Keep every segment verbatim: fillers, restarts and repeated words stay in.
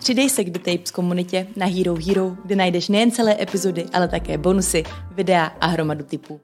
Přidej se k The Tapes komunitě na Hero Hero, kde najdeš nejen celé epizody, ale také bonusy, videa a hromadu tipů.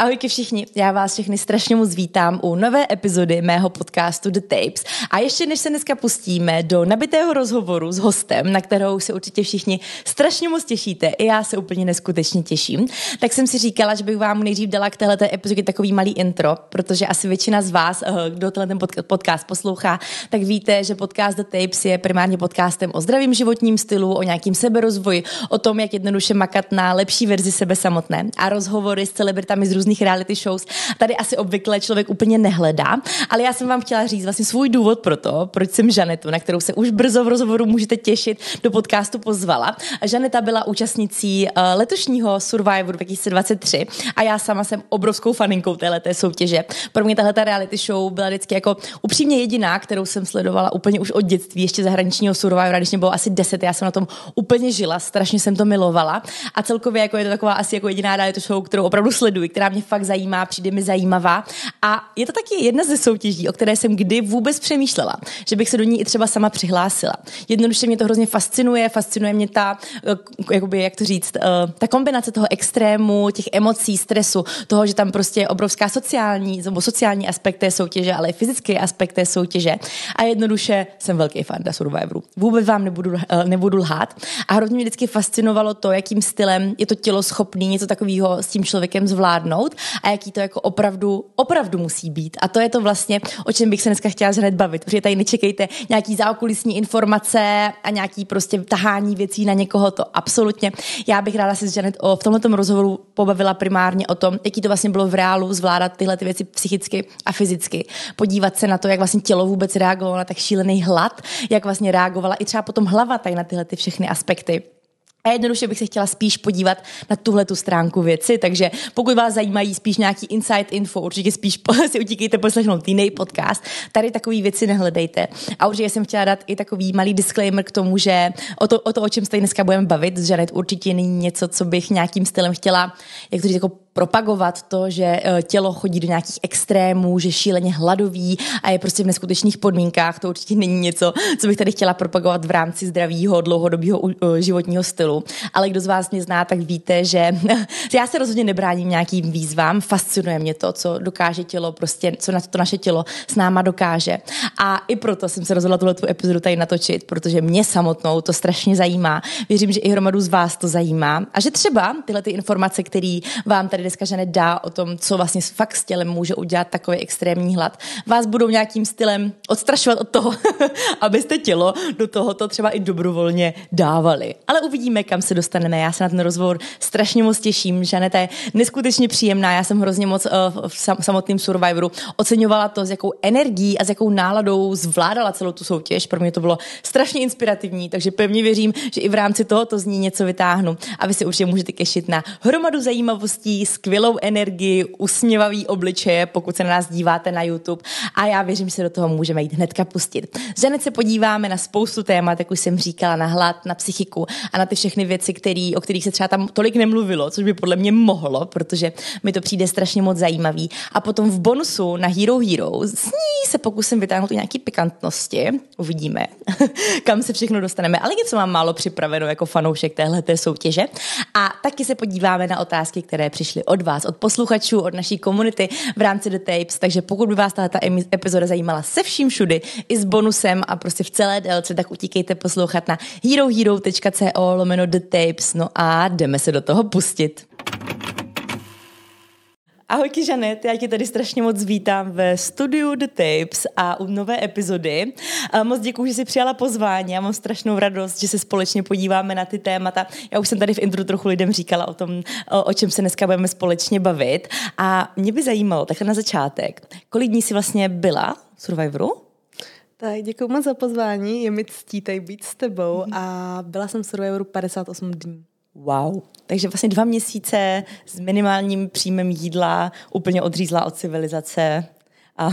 Ahojky všichni, já vás všechny strašně moc vítám u nové epizody mého podcastu The Tapes. A ještě než se dneska pustíme do nabitého rozhovoru s hostem, na kterou se určitě všichni strašně moc těšíte, i já se úplně neskutečně těším, tak jsem si říkala, že bych vám nejdřív dala k téhleté epizodě takový malý intro, protože asi většina z vás, kdo tenhle ten podcast poslouchá, tak víte, že podcast The Tapes je primárně podcastem o zdravém životním stylu, o nějakém seberozvoji, o tom, jak jednoduše makat na lepší verzi sebe samotné a rozhovory s celebritami z reality shows. Tady asi obvykle člověk úplně nehledá, ale já jsem vám chtěla říct vlastně svůj důvod pro to, proč jsem Žanetu, na kterou se už brzo v rozhovoru můžete těšit, do podcastu pozvala. Žaneta byla účastnicí letošního Survivoru dva tisíce dvacet tři a já sama jsem obrovskou faninkou téhleté soutěže. Pro mě tahleta reality show byla vždycky jako upřímně jediná, kterou jsem sledovala úplně už od dětství, ještě zahraničního Survivora, když mě bylo asi deset, já jsem na tom úplně žila, strašně jsem to milovala a celkově jako je to taková asi jako jediná reality show, kterou opravdu sleduji, která mě fakt zajímá, přijde mi zajímavá. A je to taky jedna ze soutěží, o které jsem kdy vůbec přemýšlela, že bych se do ní i třeba sama přihlásila. Jednoduše mě to hrozně fascinuje, fascinuje mě ta, jakoby, jak to říct, ta kombinace toho extrému, těch emocí, stresu, toho, že tam prostě je obrovská sociální, sociální aspekt té soutěže, ale i fyzický aspekt té soutěže. A jednoduše jsem velký fanda Survivoru. Vůbec vám nebudu, nebudu lhát. A hrozně mě vždycky fascinovalo to, jakým stylem je to tělo schopné něco takového s tím člověkem zvládnout a jaký to jako opravdu, opravdu musí být. A to je to vlastně, o čem bych se dneska chtěla hned bavit, protože tady nečekejte nějaký zákulisní informace a nějaký prostě tahání věcí na někoho, to absolutně. Já bych ráda si s Žanet o v tomto rozhovoru pobavila primárně o tom, jaký to vlastně bylo v reálu zvládat tyhle ty věci psychicky a fyzicky. Podívat se na to, jak vlastně tělo vůbec reagovalo na tak šílený hlad, jak vlastně reagovala i třeba potom hlava tady na tyhle ty všechny aspekty. A jednoduše bych se chtěla spíš podívat na tuhletu stránku věci, takže pokud vás zajímají spíš nějaký inside info, určitě spíš si utíkejte poslechnout jiný podcast, tady takový věci nehledejte. A určitě jsem chtěla dát i takový malý disclaimer k tomu, že o to, o, to, o čem se tady dneska budeme bavit, že určitě není něco, co bych nějakým stylem chtěla, jak to říct, jako propagovat to, že tělo chodí do nějakých extrémů, že šíleně hladový a je prostě v neskutečných podmínkách. To určitě není něco, co bych tady chtěla propagovat v rámci zdravého, dlouhodobého životního stylu. Ale kdo z vás mě zná, tak víte, že já se rozhodně nebráním nějakým výzvám. Fascinuje mě to, co dokáže tělo, prostě, co na to naše tělo s náma dokáže. A i proto jsem se rozhodla tuhle epizodu tady natočit, protože mě samotnou to strašně zajímá. Věřím, že i hromadu z vás to zajímá a že třeba tyhle ty informace, které vám tady dneska Žanet dá o tom, co vlastně fakt s tělem může udělat takový extrémní hlad, vás budou nějakým stylem odstrašovat od toho, abyste tělo do tohoto třeba i dobrovolně dávali. Ale uvidíme, kam se dostaneme. Já se na ten rozhovor strašně moc těším. Žaneta je neskutečně příjemná. Já jsem hrozně moc uh, v sam, samotném Survivoru oceňovala to, s jakou energií a s jakou náladou zvládala celou tu soutěž. Pro mě to bylo strašně inspirativní, takže pevně věřím, že i v rámci tohoto z ní něco vytáhnu. A vy se určitě můžete těšit na hromadu zajímavostí, skvělou energii, usměvavý obličeje, pokud se na nás díváte na YouTube, a já věřím, že se do toho můžeme jít hnedka pustit. Žanet se podíváme na spoustu témat, jak už jsem říkala, na hlad, na psychiku a na ty všechny věci, který, o kterých se třeba tam tolik nemluvilo, což by podle mě mohlo, protože mi to přijde strašně moc zajímavý. A potom v bonusu na Hero Hero s ní se pokusím vytáhnout i nějaké pikantnosti. Uvidíme, kam se všechno dostaneme, ale něco mám málo připraveno jako fanoušek téhleté soutěže. A taky se podíváme na otázky, které přišly od vás, od posluchačů, od naší komunity v rámci The Tapes, takže pokud by vás tato epizoda zajímala se vším všudy, i s bonusem a prostě v celé délce, tak utíkejte poslouchat na herohero tečka co lomeno the tapes, no a jdeme se do toho pustit. Ahojky Žanet, já tě tady strašně moc vítám ve studiu The Tapes a u nové epizody. Moc děkuji, že jsi přijala pozvání, já mám strašnou radost, že se společně podíváme na ty témata. Já už jsem tady v intro trochu lidem říkala o tom, o čem se dneska budeme společně bavit. A mě by zajímalo, takhle na začátek, kolik dní jsi vlastně byla v Survivoru? Tak, děkuji moc za pozvání, je mi ctí tady být s tebou a byla jsem v Survivoru padesát osm dní. Wow, takže vlastně dva měsíce s minimálním příjmem jídla, úplně odřízla od civilizace a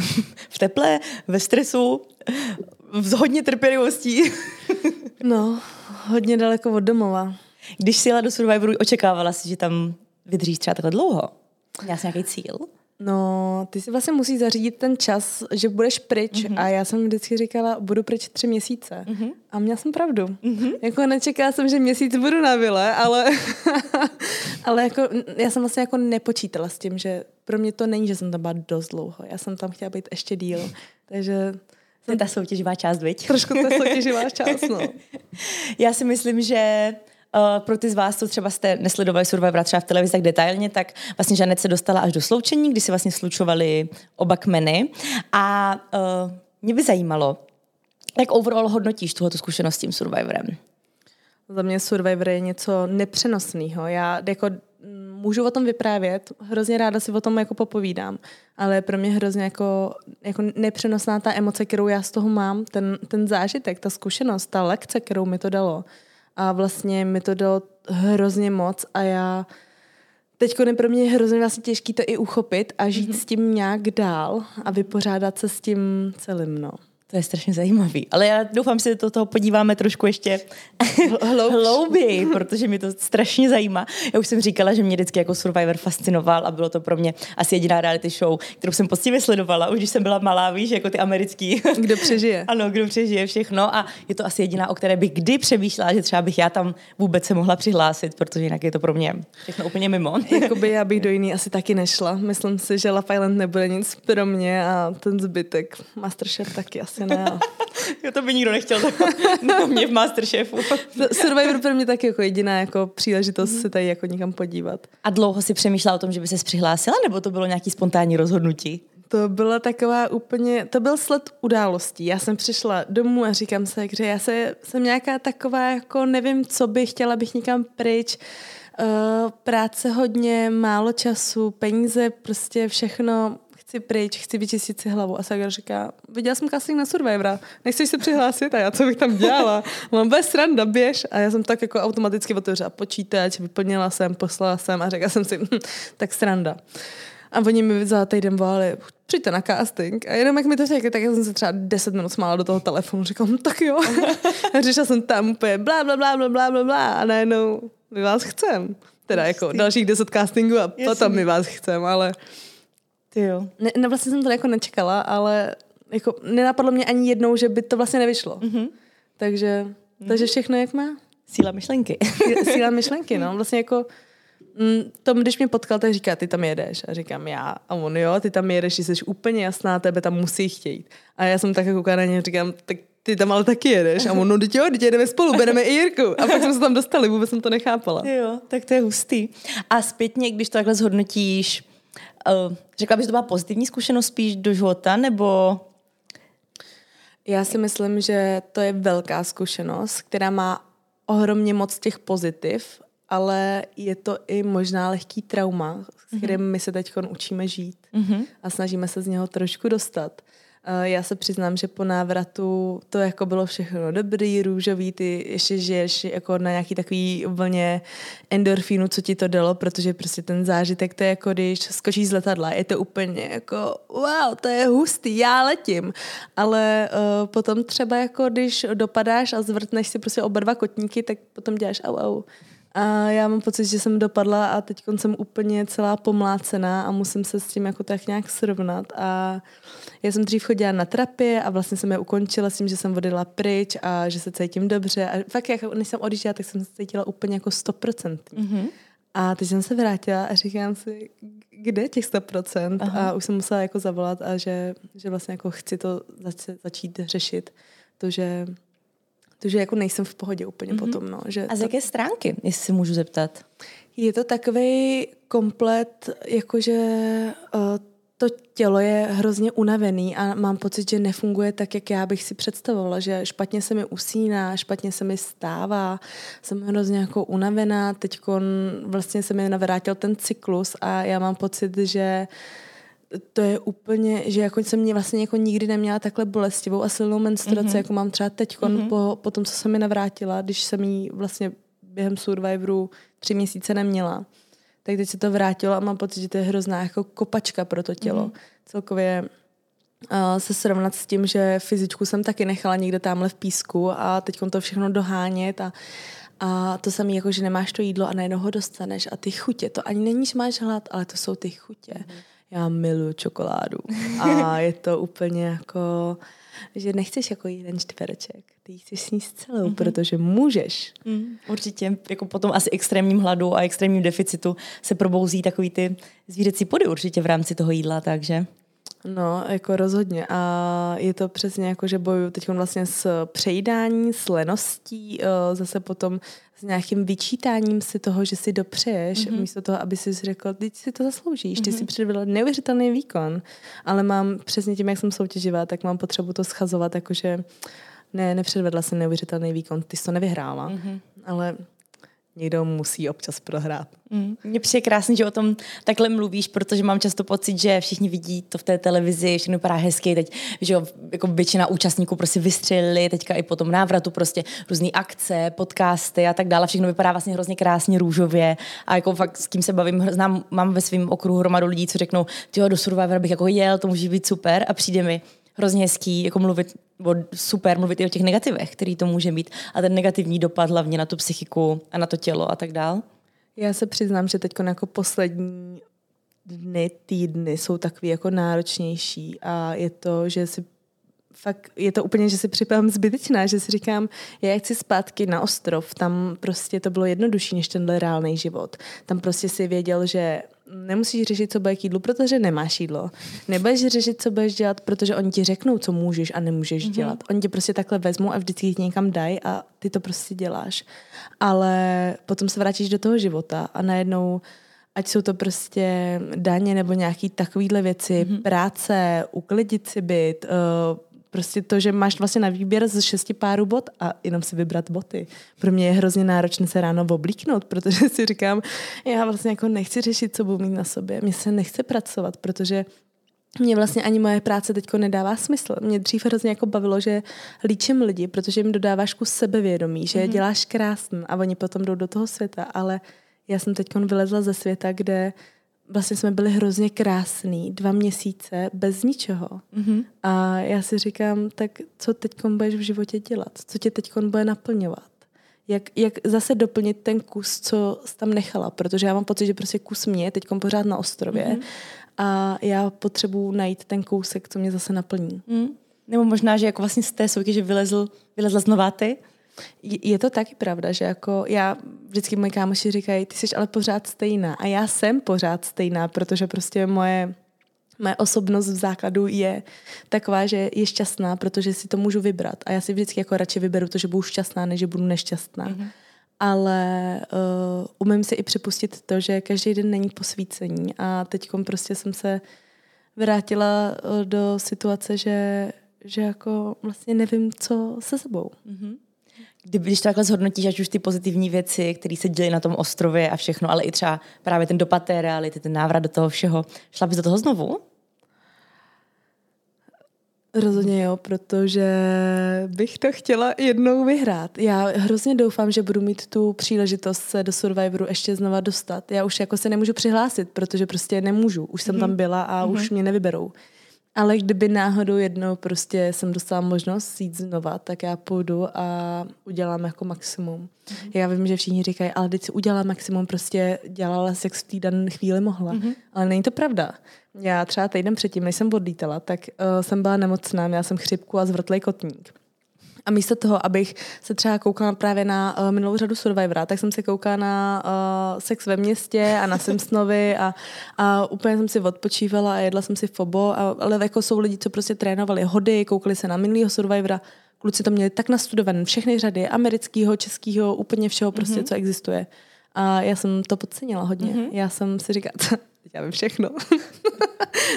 v teple, ve stresu, s hodně trpělivostí. No, hodně daleko od domova. Když jsi jela do Survivoru, očekávala jsi, že tam vydržíš třeba takhle dlouho? Měla jsi nějaký cíl? No, ty si vlastně musíš zařídit ten čas, že budeš pryč. Mm-hmm. A já jsem vždycky říkala, budu pryč tři měsíce. Mm-hmm. A měla jsem pravdu. Mm-hmm. Jako nečekala jsem, že měsíc budu na vile, ale, ale jako, já jsem vlastně jako nepočítala s tím, že pro mě to není, že jsem tam byla dost dlouho. Já jsem tam chtěla být ještě díl. Takže... To je ta soutěživá část, viď? Trošku ta soutěživá část, no. Já si myslím, že... Uh, pro ty z vás, co třeba jste nesledovali Survivora třeba v televizi tak detailně, tak vlastně Žanet se dostala až do sloučení, kdy se vlastně slučovaly oba kmeny. A uh, mě by zajímalo, jak overall hodnotíš tuhletu zkušenost s tím Survivorem? Za mě Survivor je něco nepřenosného. Já jako můžu o tom vyprávět, hrozně ráda si o tom jako popovídám, ale pro mě hrozně jako, jako nepřenosná ta emoce, kterou já z toho mám, ten, ten zážitek, ta zkušenost, ta lekce, kterou mi to dalo. A vlastně mi to dalo hrozně moc a já... Teďko je pro mě je hrozně vlastně těžký to i uchopit a žít mm-hmm. s tím nějak dál a vypořádat se s tím celým, no. To je strašně zajímavý, ale já doufám, že do toho podíváme trošku ještě hlouběji, protože mě to strašně zajímá. Já už jsem říkala, že mě vždycky jako Survivor fascinoval a bylo to pro mě asi jediná reality show, kterou jsem poctivě sledovala, už když jsem byla malá, víš, jako ty americký. Kdo přežije. Ano, kdo přežije, všechno, a je to asi jediná, o které bych kdy přemýšlela, že třeba bych já tam vůbec se mohla přihlásit, protože jinak je to pro mě všechno úplně mimo. Jakoby já bych do jiný asi taky nešla. Myslím si, že Love Island nebude nic pro mě a ten zbytek MasterChef taky asi. Ne, jo, to by nikdo nechtěl na mě v MasterChefu. Survivor pro mě taky jako jediná jako příležitost mm. se tady jako někam podívat. A dlouho si přemýšlela o tom, že by ses přihlásila, nebo to bylo nějaký spontánní rozhodnutí? To byla taková úplně, to byl sled událostí. Já jsem přišla domů a říkám se, že já se, jsem nějaká taková, jako nevím, co bych, chtěla bych někam pryč. Uh, práce hodně, málo času, peníze, prostě všechno... Chci pryč, chci vyčistit si hlavu. A Sagar říká, viděla jsem casting na Survivora, nechceš se přihlásit? A já, co bych tam dělala? Mám bez sranda, běž. A já jsem tak jako automaticky otevřela počítač, vyplnila jsem, poslala jsem a řekla jsem si, tak sranda. A oni mi za týden volali, přijďte na casting. A jenom jak mi to řekli, tak já jsem se třeba deset minut smála do toho telefonu. Říkám, tak jo. A řešila jsem tam úplně blá, blá, blá, blá, blá, blá. A najednou, my vás chcem. Teda jako dalších deset castingů a potom my vás chcem, ale... Jo. Ne, ne, vlastně jsem to jako nečekala, ale jako nenapadlo mě ani jednou, že by to vlastně nevyšlo. Mm-hmm. Takže, mm-hmm. takže všechno jak má? Síla myšlenky. Síla myšlenky, no. Vlastně jako, m, tom, když mě potkal, tak říká, ty tam jedeš. A říkám já. A on, jo, ty tam jedeš, ty jsi úplně jasná, tebe tam musí chtít. A já jsem tak kouká na ně, říkám, tak ty tam ale taky jedeš. A on, no teď jo, teď jedeme spolu, bereme i Jirku. A pak jsme se tam dostali, vůbec jsem to nechápala. Jo, tak to je hustý. A zpětně, když to takhle zhodnotíš, řekla bys, že to byla pozitivní zkušenost spíš do života, nebo... Já si myslím, že to je velká zkušenost, která má ohromně moc těch pozitiv, ale je to i možná lehký trauma, s kterým mm-hmm. my se teď učíme žít mm-hmm. a snažíme se z něho trošku dostat. Já se přiznám, že po návratu to jako bylo všechno dobrý, růžový, ty ještě žiješ jako na nějaký takový vlně endorfínu, co ti to dalo, protože prostě ten zážitek, to je jako když skočíš z letadla, je to úplně jako wow, to je hustý, já letím. Ale uh, potom třeba jako když dopadáš a zvrtneš si prostě oba dva kotníky, tak potom děláš au au. A já mám pocit, že jsem dopadla a teď jsem úplně celá pomlácená a musím se s tím jako tak nějak srovnat. A já jsem dřív chodila na terapie a vlastně jsem je ukončila s tím, že jsem odjela pryč a že se cítím dobře. A fakt, jak, než jsem odjížděla, tak jsem se cítila úplně jako stoprocentní. Mm-hmm. A teď jsem se vrátila a říkám si, kde těch sto procent? Aha. A už jsem musela jako zavolat a že, že vlastně jako chci to zač- začít řešit. To, že... Takže jako nejsem v pohodě úplně mm-hmm. potom. No, že a z jaké to... stránky, jestli si můžu zeptat? Je to takový komplet, jakože uh, to tělo je hrozně unavený a mám pocit, že nefunguje tak, jak já bych si představovala, že špatně se mi usíná, špatně se mi stává, jsem hrozně jako unavená, teďkon vlastně se mi navrátil ten cyklus a já mám pocit, že to je úplně, že jako jsem mě vlastně jako nikdy neměla takhle bolestivou a silnou menstruaci, mm-hmm. jako mám třeba teďkon mm-hmm. po, po tom, co se mi navrátila, když jsem jí vlastně během Survivoru tři měsíce neměla. Tak teď se to vrátilo a mám pocit, že to je hrozná jako kopačka pro to tělo. Mm-hmm. Celkově uh, se srovnat s tím, že fyzičku jsem taky nechala někde tamhle v písku a teďkon to všechno dohánět a A to samé, jako že nemáš to jídlo a najednou ho dostaneš a ty chutě, to ani není, že máš hlad, ale to jsou ty chutě. Mm. já miluju čokoládu. A je to úplně jako, že nechceš jako jeden čtvereček. Ty ji chceš sníst celou, mm-hmm. protože můžeš. Mm, určitě, jako potom asi extrémním hladu a extrémním deficitu se probouzí takový ty zvířecí pody určitě v rámci toho jídla, takže... No, jako rozhodně. A je to přesně jako, že bojuju teď vlastně s přejídání, s leností, zase potom s nějakým vyčítáním si toho, že si dopřeješ, mm-hmm. místo toho, aby si řekl, ty si to zasloužíš, mm-hmm. ty si předvedla neuvěřitelný výkon. Ale mám přesně tím, jak jsem soutěživá, tak mám potřebu to schazovat, jakože ne, nepředvedla jsem neuvěřitelný výkon, ty jsi to nevyhrála, mm-hmm. ale... Někdo musí občas prohrát. Mm. Mně přijde krásný, že o tom takhle mluvíš, protože mám často pocit, že všichni vidí to v té televizi, všechno vypadá hezky, teď, že jako většina účastníků prostě vystřelili, teďka i po tom návratu prostě různý akce, podcasty a tak dále, všechno vypadá vlastně hrozně krásně růžově a jako fakt s kým se bavím, znám, mám ve svém okruhu hromadu lidí, co řeknou, tyjo, do Survivor bych jako jel, to může být super a přijde mi hrozně hezký jako mluvit, bo super mluvit i o těch negativech, který to může mít a ten negativní dopad hlavně na tu psychiku a na to tělo a tak dál. Já se přiznám, že teď jako poslední dny, týdny jsou takový jako náročnější a je to, že si fakt, je to úplně, že si připadám zbytečná, že si říkám, já chci zpátky na ostrov, tam prostě to bylo jednodušší než tenhle reálný život. Tam prostě si věděl, že nemusíš řešit, co bude k jídlu, protože nemáš jídlo. Nebudeš řešit, co budeš dělat, protože oni ti řeknou, co můžeš a nemůžeš mm-hmm. dělat. Oni tě prostě takhle vezmou a vždycky jich někam dají a ty to prostě děláš. Ale potom se vrátíš do toho života a najednou, ať jsou to prostě daně nebo nějaký takovýhle věci, mm-hmm. práce, uklidit si byt, uh, prostě to, že máš vlastně na výběr z šesti párů bot a jenom si vybrat boty. Pro mě je hrozně náročné se ráno oblíknout, protože si říkám, já vlastně jako nechci řešit, co budu mít na sobě. Mně se nechce pracovat, protože mě vlastně ani moje práce teďko nedává smysl. Mě dřív hrozně jako bavilo, že líčím lidi, protože jim dodáváš kus sebevědomí, že mm-hmm. děláš krásný a oni potom jdou do toho světa, ale já jsem teďkon vylezla ze světa, kde vlastně jsme byli hrozně krásný, dva měsíce bez ničeho. Mm-hmm. A já si říkám, tak co teďkon budeš v životě dělat? Co tě teďkon bude naplňovat? Jak, jak zase doplnit ten kus, co jsi tam nechala? Protože já mám pocit, že prostě kus mě je teďkon pořád na ostrově mm-hmm. a já potřebuju najít ten kousek, co mě zase naplní. Mm. Nebo možná, že jako vlastně z té soutěže vylezl, vylezla znova ty? Je to taky pravda, že jako já vždycky moji kámoši říkají, ty jsi ale pořád stejná a já jsem pořád stejná, protože prostě moje, moje osobnost v základu je taková, že je šťastná, protože si to můžu vybrat a já si vždycky jako radši vyberu to, že budu šťastná, než že budu nešťastná. Mm-hmm. Ale uh, umím si i připustit to, že každý den není posvícení a teďkom prostě jsem se vrátila do situace, že, že jako vlastně nevím, co se sebou. Mm-hmm. Když to takhle zhodnotíš, až už ty pozitivní věci, které se děly na tom ostrově a všechno, ale i třeba právě ten dopad té reality, ten návrat do toho všeho, šla bys do toho znovu? Rozhodně jo, protože bych to chtěla jednou vyhrát. Já hrozně doufám, že budu mít tu příležitost se do Survivoru ještě znova dostat. Já už jako se nemůžu přihlásit, protože prostě nemůžu. Už jsem mm-hmm. tam byla a mm-hmm. už mě nevyberou. Ale kdyby náhodou jednou prostě jsem dostala možnost jít znova, tak já půjdu a udělám jako maximum. Mm-hmm. Já vím, že všichni říkají, ale teď si udělala maximum, prostě dělala se, jak v té dané chvíli mohla. Mm-hmm. Ale není to pravda. Já třeba týden předtím, než jsem odlítala, tak uh, jsem byla nemocná, měla jsem chřipku a zvrtlej kotník. A místo toho, abych se třeba koukala právě na uh, minulou řadu Survivora, tak jsem se koukala na uh, Sex ve městě a na Simpsonovi a, a úplně jsem si odpočívala a jedla jsem si fobo, a, ale jako jsou lidi, co prostě trénovali hody, koukali se na minulýho Survivora, kluci to měli tak nastudované, všechny řady, amerického, českého, úplně všeho prostě, mm-hmm. co existuje. A já jsem to podcenila hodně. Mm-hmm. Já jsem si říkala, já vím všechno.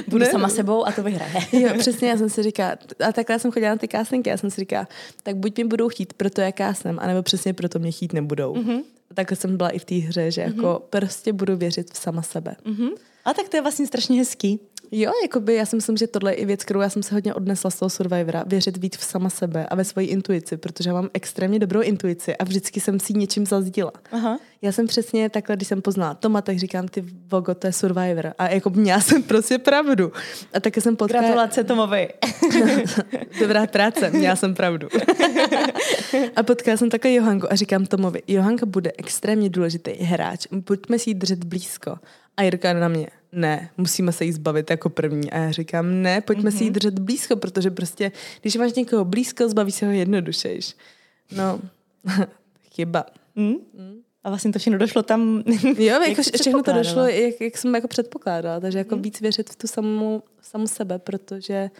Budu ne? sama sebou a to vyhraje. Jo, přesně, já jsem si říkala, a takhle já jsem chodila na ty castingy, já jsem si říkala, tak buď mi budou chtít, proto jaká jsem, anebo přesně proto mě chtít nebudou. Mm-hmm. Takhle jsem byla i v té hře, že mm-hmm. jako prostě budu věřit v sama sebe. Mm-hmm. A tak to je vlastně strašně hezký. Jo, jakoby já si myslím, že tohle je i věc, kterou já jsem se hodně odnesla z toho Survivora, věřit víc v sama sebe a ve svoji intuici, protože já mám extrémně dobrou intuici a vždycky jsem si něčím zazdila. Aha. Já jsem přesně takhle, když jsem poznala Toma, tak říkám, ty vogo, to je Survivor. A jako měla jsem prostě pravdu. A taky jsem potkala... Gratulace Tomovi. Dobrá práce, měla jsem pravdu. A potkala jsem takhle Johanku a říkám Tomovi, Johanka bude extrémně důležitý hráč, pojďme si ji držet blízko. A Jirka na mě. ne, musíme se jí zbavit jako první. A já říkám, ne, pojďme mm-hmm. si jí držet blízko, protože prostě, když máš někoho blízko, zbavíš se ho jednodušejš. No, chyba. Mm? Mm. A vlastně to všechno došlo tam. Jo, jako všechno to došlo, jak, jak jsem jako předpokládala, takže jako mm. víc věřit v tu samou, samu sebe, protože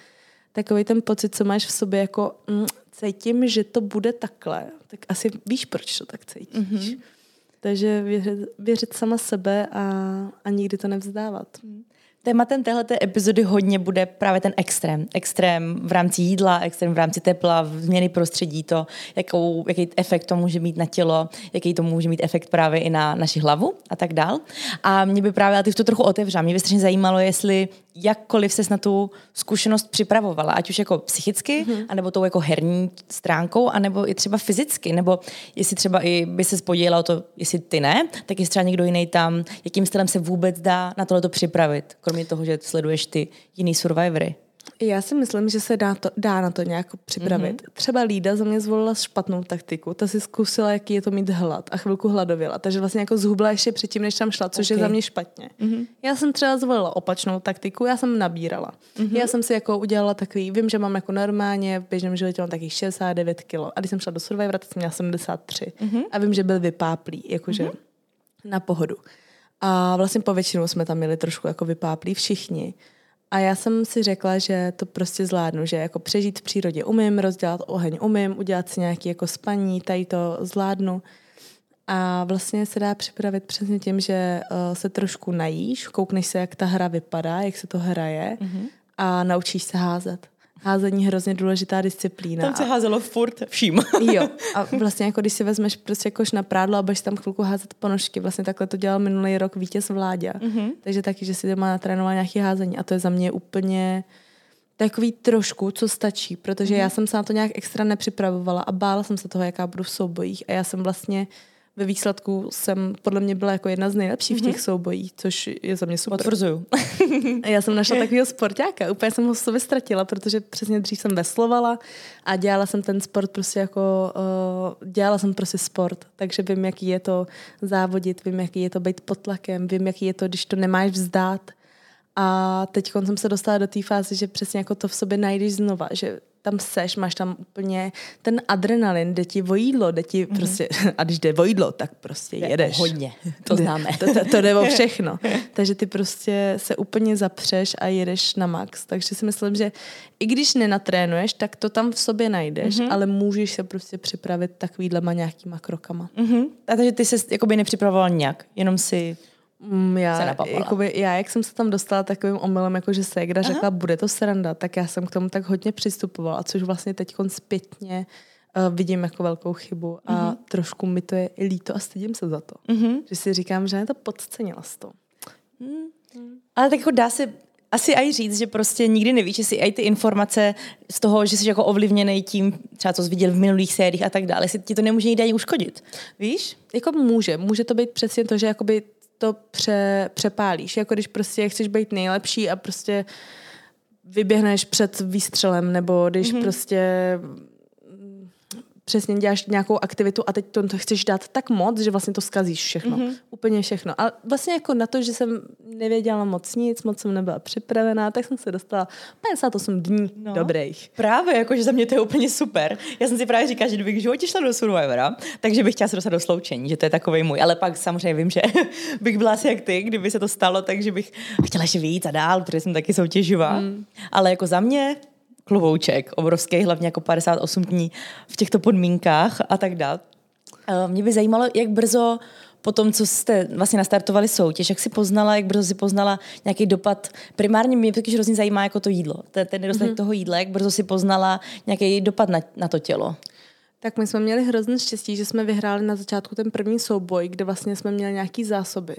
takový ten pocit, co máš v sobě, jako mm, cítím, že to bude takhle, tak asi víš, proč to tak cítíš. Mm-hmm. Takže věřit, věřit sama sebe a, a nikdy to nevzdávat. Mm. Tématem téhleté epizody hodně bude právě ten extrém. Extrém v rámci jídla, extrém v rámci tepla, změny prostředí, to, jakou, jaký efekt to může mít na tělo, jaký to může mít efekt právě i na naši hlavu a tak dál. A mě by právě, a ty to trochu otevřela, mě by strašně zajímalo, jestli jakkoliv ses na tu zkušenost připravovala, ať už jako psychicky, mm-hmm. anebo tou jako herní stránkou, anebo i třeba fyzicky, nebo jestli třeba i by se podělila o to, jestli ty ne, tak jestli třeba někdo jiný tam, jakým stylem se vůbec dá na tohle to připravit, kromě toho, že sleduješ ty jiný survivory. Já si myslím, že se dá, to, dá na to nějak připravit. Mm-hmm. Třeba Lída za mě zvolila špatnou taktiku. Ta si zkusila, jaký je to mít hlad a chvilku hladověla. Takže vlastně jako zhubla ještě předtím, než tam šla, což okay. je za mě špatně. Mm-hmm. Já jsem třeba zvolila opačnou taktiku, já jsem nabírala. Mm-hmm. Já jsem si jako udělala takový, vím, že mám jako normálně, v běžném životě mám takových šedesát devět kilo. A když jsem šla do Survivora, tak jsem měla sedmdesát tři. Mm-hmm. A vím, že byl vypáplý, jakože mm-hmm. na pohodu. A vlastně po většinu jsme tam měli trošku jako vypáplí všichni. A já jsem si řekla, že to prostě zvládnu, že jako přežít v přírodě umím, rozdělat oheň umím, udělat si nějaký jako spaní, tady to zvládnu. A vlastně se dá připravit přesně tím, že uh, se trošku najíš, koukneš se, jak ta hra vypadá, jak se to hraje mm-hmm. a naučíš se házet. Házení hrozně důležitá disciplína. Tam se házelo furt vším. Jo. A vlastně jako když si vezmeš prostě koš na prádlo a budeš tam chvilku házet ponožky. Vlastně takhle to dělal minulý rok vítěz Vláďa. Mm-hmm. Takže taky, že si doma natrénoval nějaké házení. A to je za mě úplně takový trošku, co stačí. Protože mm-hmm. já jsem se na to nějak extra nepřipravovala a bála jsem se toho, jaká budu v soubojích. A já jsem vlastně ve výsledku jsem podle mě byla jako jedna z nejlepších mm-hmm. v těch soubojích, což je za mě super. Potvrzuju. Já jsem našla takového sportáka, úplně jsem ho v sobě ztratila, protože přesně dřív jsem veslovala a dělala jsem ten sport prostě jako, uh, dělala jsem prostě sport, takže vím, jaký je to závodit, vím, jaký je to být pod tlakem, vím, jaký je to, když to nemáš vzdát. A teď jsem se dostala do té fáze, že přesně jako to v sobě najdeš znova, že tam seš, máš tam úplně ten adrenalin, jde ti o jídlo, jde ti mm-hmm. prostě, a když jde o jídlo, tak prostě jde jedeš. Hodně, to známe. To, to, to jde o všechno. Takže ty prostě se úplně zapřeš a jedeš na max. Takže si myslím, že i když nenatrénuješ, tak to tam v sobě najdeš, mm-hmm. ale můžeš se prostě připravit takovýhlema nějakýma krokama. Mm-hmm. A takže ty se jakoby nepřipravoval nějak, jenom si... Já, jakoby, já, jak jsem se tam dostala takovým omylem, jako že ségra Aha. řekla, bude to sranda, tak já jsem k tomu tak hodně přistupovala, což vlastně teďkon zpětně uh, vidím jako velkou chybu a mm-hmm. trošku mi to je líto a stydím se za to. Mm-hmm. Že si říkám, že ne, to podcenila s to. Mm-hmm. Ale tak jako dá se asi aj říct, že prostě nikdy nevíš, že si aj ty informace z toho, že jsi jako ovlivněnej tím, třeba co jsi viděl v minulých sériích a tak dále, jestli ti to nemůže nikdy ani uškodit. Víš? Jako může. Může to být přesně to, že jakoby to pře, přepálíš, jako když prostě chceš být nejlepší a prostě vyběhneš před výstřelem, nebo když mm-hmm. prostě přesně děláš nějakou aktivitu a teď to, to chceš dát tak moc, že vlastně to zkazíš všechno, mm-hmm. úplně všechno. A vlastně jako na to, že jsem nevěděla moc nic, moc jsem nebyla připravená, tak jsem se dostala padesát osm dní no, dobrých. Právě, jakože za mě to je úplně super. Já jsem si právě říkala, že kdybych v životě šla do Survivora, takže bych chtěla se dostat do sloučení, že to je takovej můj. Ale pak samozřejmě vím, že bych byla asi jak ty, kdyby se to stalo, takže bych chtěla ještě víc a dál, protože jsem taky soutěživá. Mm. Ale jako za mě klobouček, obrovský, hlavně jako padesát osm dní v těchto podmínkách a tak dále. Mě by zajímalo, jak brzo po tom, co jste vlastně nastartovali soutěž, jak si poznala, jak brzo si poznala nějaký dopad. Primárně mě taky hrozně zajímá jako to jídlo, ten nedostatek mm-hmm. toho jídla, jak brzo si poznala nějaký dopad na, na to tělo. Tak my jsme měli hrozně štěstí, že jsme vyhráli na začátku ten první souboj, kde vlastně jsme měli nějaký zásoby,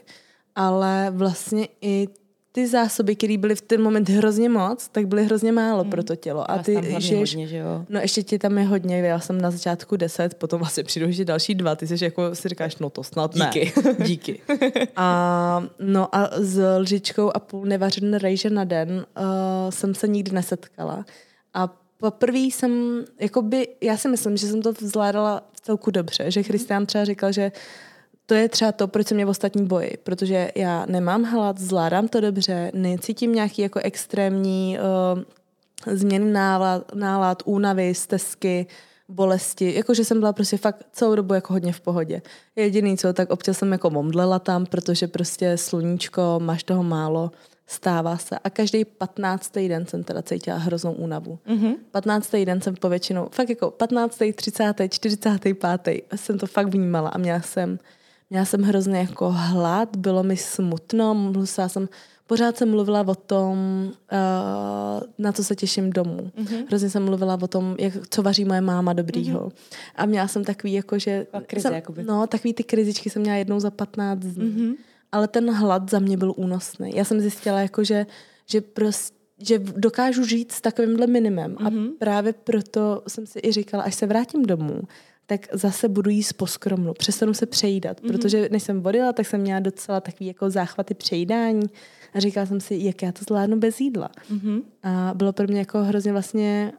ale vlastně i ty zásoby, které byly v ten moment hrozně moc, tak byly hrozně málo mm. pro to tělo. A ty žiješ, hodně, že jo? No ještě ti tam je hodně, já jsem na začátku deset, potom vlastně přijdu ještě další dva, ty jsi jako si říkáš, no to snad díky. Ne. Díky. A, no a s lžičkou a půl nevařené rejže na den uh, jsem se nikdy nesetkala. A poprvé jsem, jakoby, já si myslím, že jsem to zvládala v celku dobře, že Christian třeba říkal, že to je třeba to, proč se mě v ostatní boji, protože já nemám hlad, zvládám to dobře, necítím nějaký jako extrémní uh, změny nálad, nálad, únavy, stesky, bolesti, jakože jsem byla prostě fakt celou dobu jako hodně v pohodě. Jediný co, tak občas jsem jako momdlela tam, protože prostě sluníčko, máš toho málo, stává se. A každý patnáctý den jsem teda cítila hroznou únavu. Mm-hmm. patnáctý den jsem povětšinou, fakt jako patnáctý, třicátý, čtyřicátý pátý jsem to fakt vnímala a měla jsem, měla jsem hrozně jako hlad, bylo mi smutno, musela jsem, pořád jsem mluvila o tom, uh, na co se těším domů. Mm-hmm. Hrozně jsem mluvila o tom, jak, co vaří moje máma dobrýho. Mm-hmm. A měla jsem takový, jakože... Krize, jakoby. No, takový ty krizičky jsem měla jednou za patnáct dní. Mm-hmm. Ale ten hlad za mě byl únosný. Já jsem zjistila, jakože, že, prost, že dokážu žít s takovýmhle minimem. Mm-hmm. A právě proto jsem si i říkala, až se vrátím domů, tak zase budu jíst poskromnu. Přestanu se přejídat, mm-hmm. protože než jsem vodila, tak jsem měla docela takový jako záchvaty přejídání a říkala jsem si, jak já to zvládnu bez jídla. Mm-hmm. A bylo pro mě jako hrozně vlastně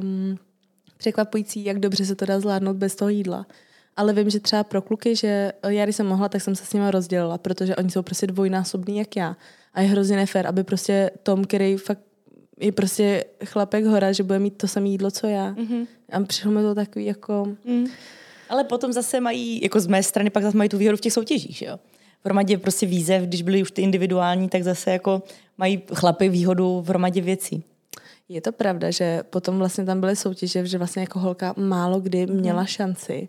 um, překvapující, jak dobře se to dá zvládnout bez toho jídla. Ale vím, že třeba pro kluky, že já když jsem mohla, tak jsem se s nimi rozdělila, protože oni jsou prostě dvojnásobní jak já. A je hrozně nefér, aby prostě Tom, který fakt je prostě chlapek hora, že bude mít to samé jídlo, co já. Mm-hmm. A přišlo mi to takový jako... Mm. Ale potom zase mají, jako z mé strany, pak zase mají tu výhodu v těch soutěžích, jo? V hromadě prostě výzev, když byly už ty individuální, tak zase jako mají chlapy výhodu v hromadě věcí. Je to pravda, že potom vlastně tam byly soutěže, že vlastně jako holka málo kdy měla šanci.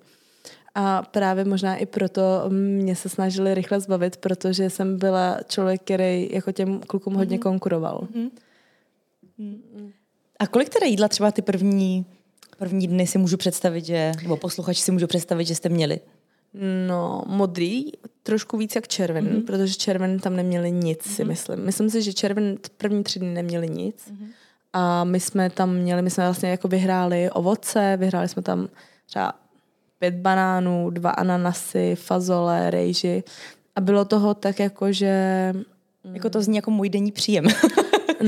A právě možná i proto mě se snažili rychle zbavit, protože jsem byla člověk, který jako těm klukům hodně mm-hmm. konkuroval. Mm-hmm. A kolik teda jídla třeba ty první, první dny si můžu představit, že, nebo posluchači si můžu představit, že jste měli? No, modrý, trošku víc jak červen, mm-hmm. protože červen tam neměli nic, mm-hmm. si myslím. Myslím si, že červen první tři dny neměli nic. Mm-hmm. A my jsme tam měli, my jsme vlastně jako vyhráli ovoce, vyhráli jsme tam třeba pět banánů, dva ananasy, fazole, rejži. A bylo toho tak jako, že... Jako to zní jako můj denní příjem.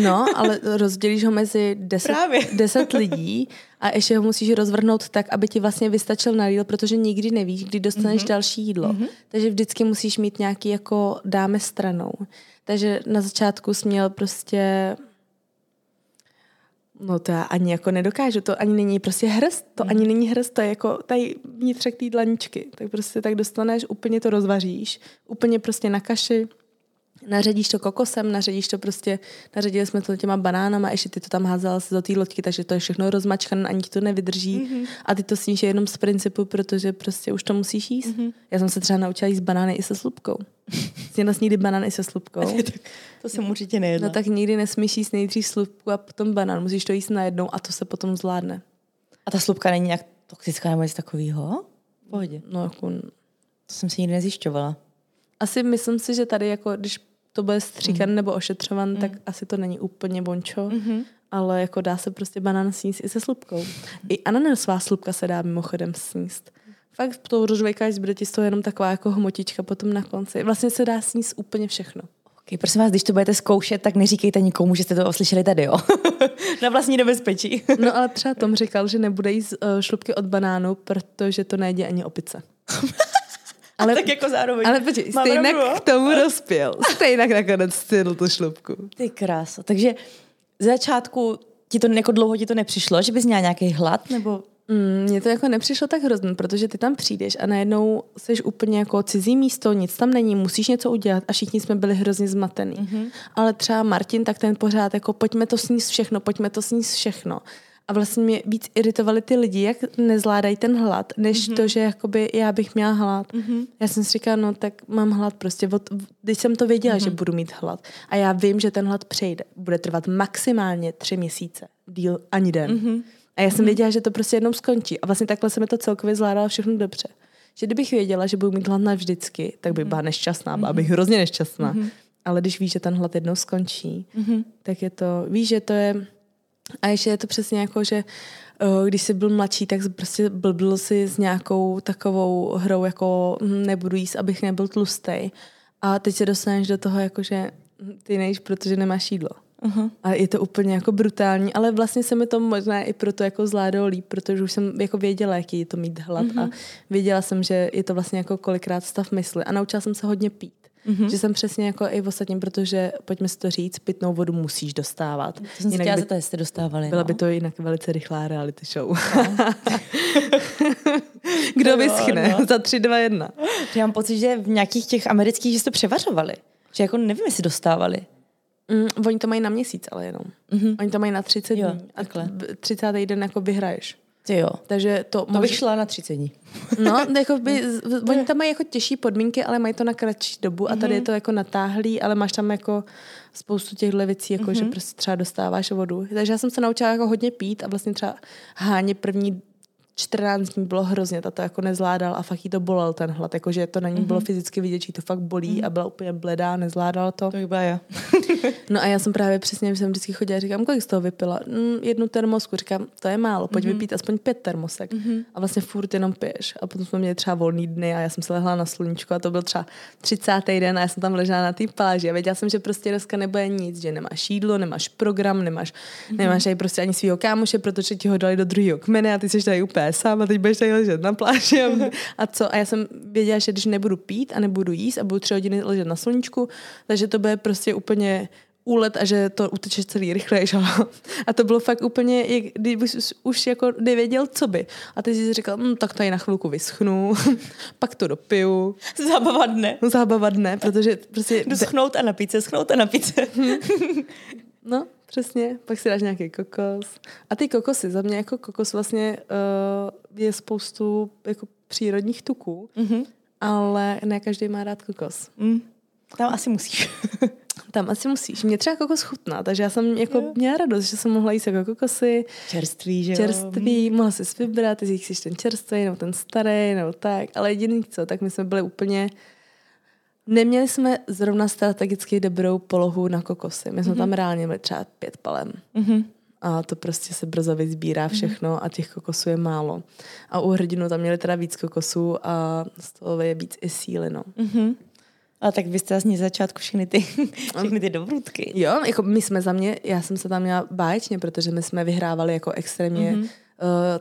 No, ale rozdělíš ho mezi deset, deset lidí a ještě ho musíš rozvrhnout tak, aby ti vlastně vystačil na jídlo, protože nikdy nevíš, kdy dostaneš mm-hmm. další jídlo. Mm-hmm. Takže vždycky musíš mít nějaký jako dáme stranou. Takže na začátku jsi měl prostě... No to já ani jako nedokážu, to ani není prostě hrst, to ani není hrst, to je jako tady vnitřek té dlaničky. Tak prostě tak dostaneš, úplně to rozvaříš, úplně prostě na kaši, naředíš to kokosem, naředíš to prostě, naředili jsme to těma banánama, ještě ty to tam házela se do té loďky, takže to je všechno rozmačkané, ani ti to nevydrží. Mm-hmm. A ty to sníš jenom z principu, protože prostě už to musíš jíst. Mm-hmm. Já jsem se třeba naučila jíst banány i se slupkou. Snědla jsi nikdy banán i se slupkou? To jsem určitě nejedla. No tak nikdy nesmíš jíst nejdřív slupku a potom banán. Musíš to jíst najednou a to se potom zvládne. A ta slupka není nějak toxická nebo něco takového? V pohodě. No jako... To jsem si nikdy nezjišťovala. Asi myslím si, že tady jako, když to bude stříkan mm. nebo ošetřovan, mm. tak asi to není úplně bončo, mm-hmm. ale jako dá se prostě banán sníst i se slupkou. I ananasová slupka se dá mimochodem sníst. Fakt tou rozvejkáš, bude ti z toho jenom taková jako hmotička potom na konci. Vlastně se dá sníst úplně všechno. Okay, prosím vás, když to budete zkoušet, tak neříkejte nikomu, že jste to oslyšeli tady, jo? Na vlastní nebezpečí. No ale třeba Tom říkal, že nebude jíst šlupky od banánu, protože to nejde ani opice. Ale, tak jako zároveň. Ale počkej, stejnak k tomu rozpěl. Stejnak nakonec stěl tu šlupku. Ty krása. Takže z začátku ti to jako dlouho ti to nepřišlo, že bys měla nějaký hlad? Nebo... Mm, mně to jako nepřišlo tak hrozně, protože ty tam přijdeš a najednou jsi úplně jako cizí místo, nic tam není, musíš něco udělat a všichni jsme byli hrozně zmatený. Mm-hmm. Ale třeba Martin, tak ten pořád jako pojďme to sníst všechno, pojďme to sníst všechno. A vlastně mě víc iritovali ty lidi, jak nezvládají ten hlad, než mm-hmm. to, že jakoby já bych měla hlad. Mm-hmm. Já jsem si říkala, no tak mám hlad prostě. Od, když jsem to věděla, mm-hmm. že budu mít hlad. A já vím, že ten hlad přejde. Bude trvat maximálně tři měsíce. Díl ani den. Mm-hmm. A já jsem mm-hmm. věděla, že to prostě jednou skončí. A vlastně takhle jsem to celkově zvládala všechno dobře. Že kdybych věděla, že budu mít hlad navždycky, tak bych byla nešťastná, mm-hmm. byla bych hrozně nešťastná. Mm-hmm. Ale když víš, že ten hlad jednou skončí, mm-hmm. tak je to, víš, že to je. A ještě je to přesně jako, že uh, když jsi byl mladší, tak prostě blbil si s nějakou takovou hrou, jako nebudu jíst, abych nebyl tlustej. A teď se dostaneš do toho, jako, že ty nejíš, protože nemáš jídlo. Uhum. A je to úplně jako brutální, ale vlastně se mi to možná i proto jako zvládalo líp, protože už jsem jako věděla, jaký je to mít hlad, uhum. A věděla jsem, že je to vlastně jako kolikrát stav mysli a naučila jsem se hodně pít. Mm-hmm. Že jsem přesně jako i ostatním, protože pojďme si to říct, pitnou vodu musíš dostávat. To jsem jinak si chtěla zeptat, jestli dostávali. Byla no? by to jinak velice rychlá reality show. No. Kdo no, vyschne no. za tři, dva, jedna. Já mám pocit, že v nějakých těch amerických, že si to převařovali. Že jako nevím, jestli dostávali. Mm, oni to mají na měsíc, ale jenom. Mm-hmm. Oni to mají na třicet jo, dní. Takhle. A třicátý den jako vyhraješ. Ty jo. Takže to, to může... bych šla na třicet dní. No, jako by, oni tam mají jako těžší podmínky, ale mají to na kratší dobu a tady je to jako natáhlý, ale máš tam jako spoustu těchto věcí, jako mm-hmm. že prostě třeba dostáváš vodu. Takže já jsem se naučila jako hodně pít a vlastně třeba Háně první čtrnáct dní bylo hrozně, ta to jako nezvládal a fakt jí to bolel ten hlad, jakože to na ní mm-hmm. bylo fyzicky vidět, že to fakt bolí mm-hmm. a byla úplně bledá, nezvládala to. To byla já. No a já jsem právě přesně, jsem vždycky chodila a říkám, kolik z toho vypila? Mm, jednu termosku. Říkám, to je málo, pojď mm-hmm. vypít aspoň pět termosek. Mm-hmm. A vlastně furt jenom piješ. A potom jsme měli třeba volný dny a já jsem se lehla na sluníčko a to byl třeba třicátý den a já jsem tam ležela na té pláži a věděla jsem, že prostě dneska nebude nic, že nemáš jídlo, nemáš program, nemáš, mm-hmm. nemáš ani prostě ani svýho kámoše, protože ti ho dali do druhého kmene a ty jsi tady úplně sám a teď budeš tady ležet na pláži. A, a co? A já jsem věděla, že když nebudu pít a nebudu jíst a budu tři hodiny ležet na sluníčku, takže to bude prostě úplně úlet a že to uteče celý rychle. Že? A to bylo fakt úplně, jak, kdyby už jako nevěděl, co by. A ty jsi říkal, mmm, tak tady na chvilku vyschnu, pak to dopiju. Zábava dne. Zábava dne, protože prostě... Jdu schnout a napít se, schnout a napít se. No, přesně. Pak si dáš nějaký kokos. A ty kokosy, za mě jako kokos vlastně uh, je spoustu jako přírodních tuků, mm-hmm. ale ne každý má rád kokos. Mm. Tam asi musíš. Tam asi musíš. Mě třeba kokos chutná, takže já jsem jako měla radost, že jsem mohla jíst jako kokosy. Čerstvý, že jo? Čerstvý, mohla si vybrat, jestli jsi ten čerstvý, nebo ten starý, nebo tak. Ale jediný co, tak my jsme byli úplně... Neměli jsme zrovna strategicky dobrou polohu na kokosy. My jsme mm-hmm. tam reálně měli třeba pět palem. Mm-hmm. A to prostě se brzo vyzbírá všechno mm-hmm. a těch kokosů je málo. A u hrdinu tam měli teda víc kokosů a z toho je víc i síly, no. Mm-hmm. Ale tak vy jste vlastně začátku všechny ty, všechny ty dobrutky. Jo, jako my jsme za mě, já jsem se tam měla báječně, protože my jsme vyhrávali jako extrémně mm-hmm. uh,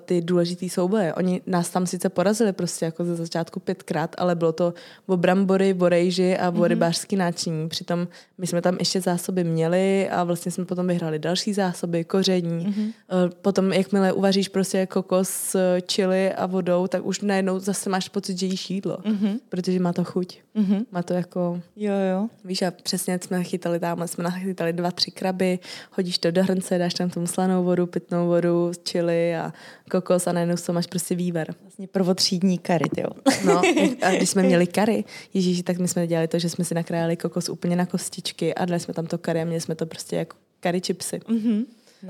ty důležitý souboje. Oni nás tam sice porazili prostě jako ze začátku pětkrát, ale bylo to o brambory, o rejži a mm-hmm. o rybářský náčiní. Přitom my jsme tam ještě zásoby měli a vlastně jsme potom vyhrali další zásoby, koření. Mm-hmm. Uh, potom, jakmile uvaříš prostě kokos, chili a vodou, tak už najednou zase máš pocit, že jíš jídlo, mm-hmm. protože má to chuť. Mm-hmm. Má to jako... Jo, jo. Víš, a přesně jsme chytali tam, jsme nachytali dva, tři kraby, hodíš to do hrnce, dáš tam tomu slanou vodu, pitnou vodu, chili a kokos a najednou máš prostě vývar. Vlastně prvotřídní kary, jo. No, a když jsme měli kary, ježíši, tak my jsme dělali to, že jsme si nakrájeli kokos úplně na kostičky a dali jsme tam to kary a měli jsme to prostě jako kary chipsy. Mm-hmm.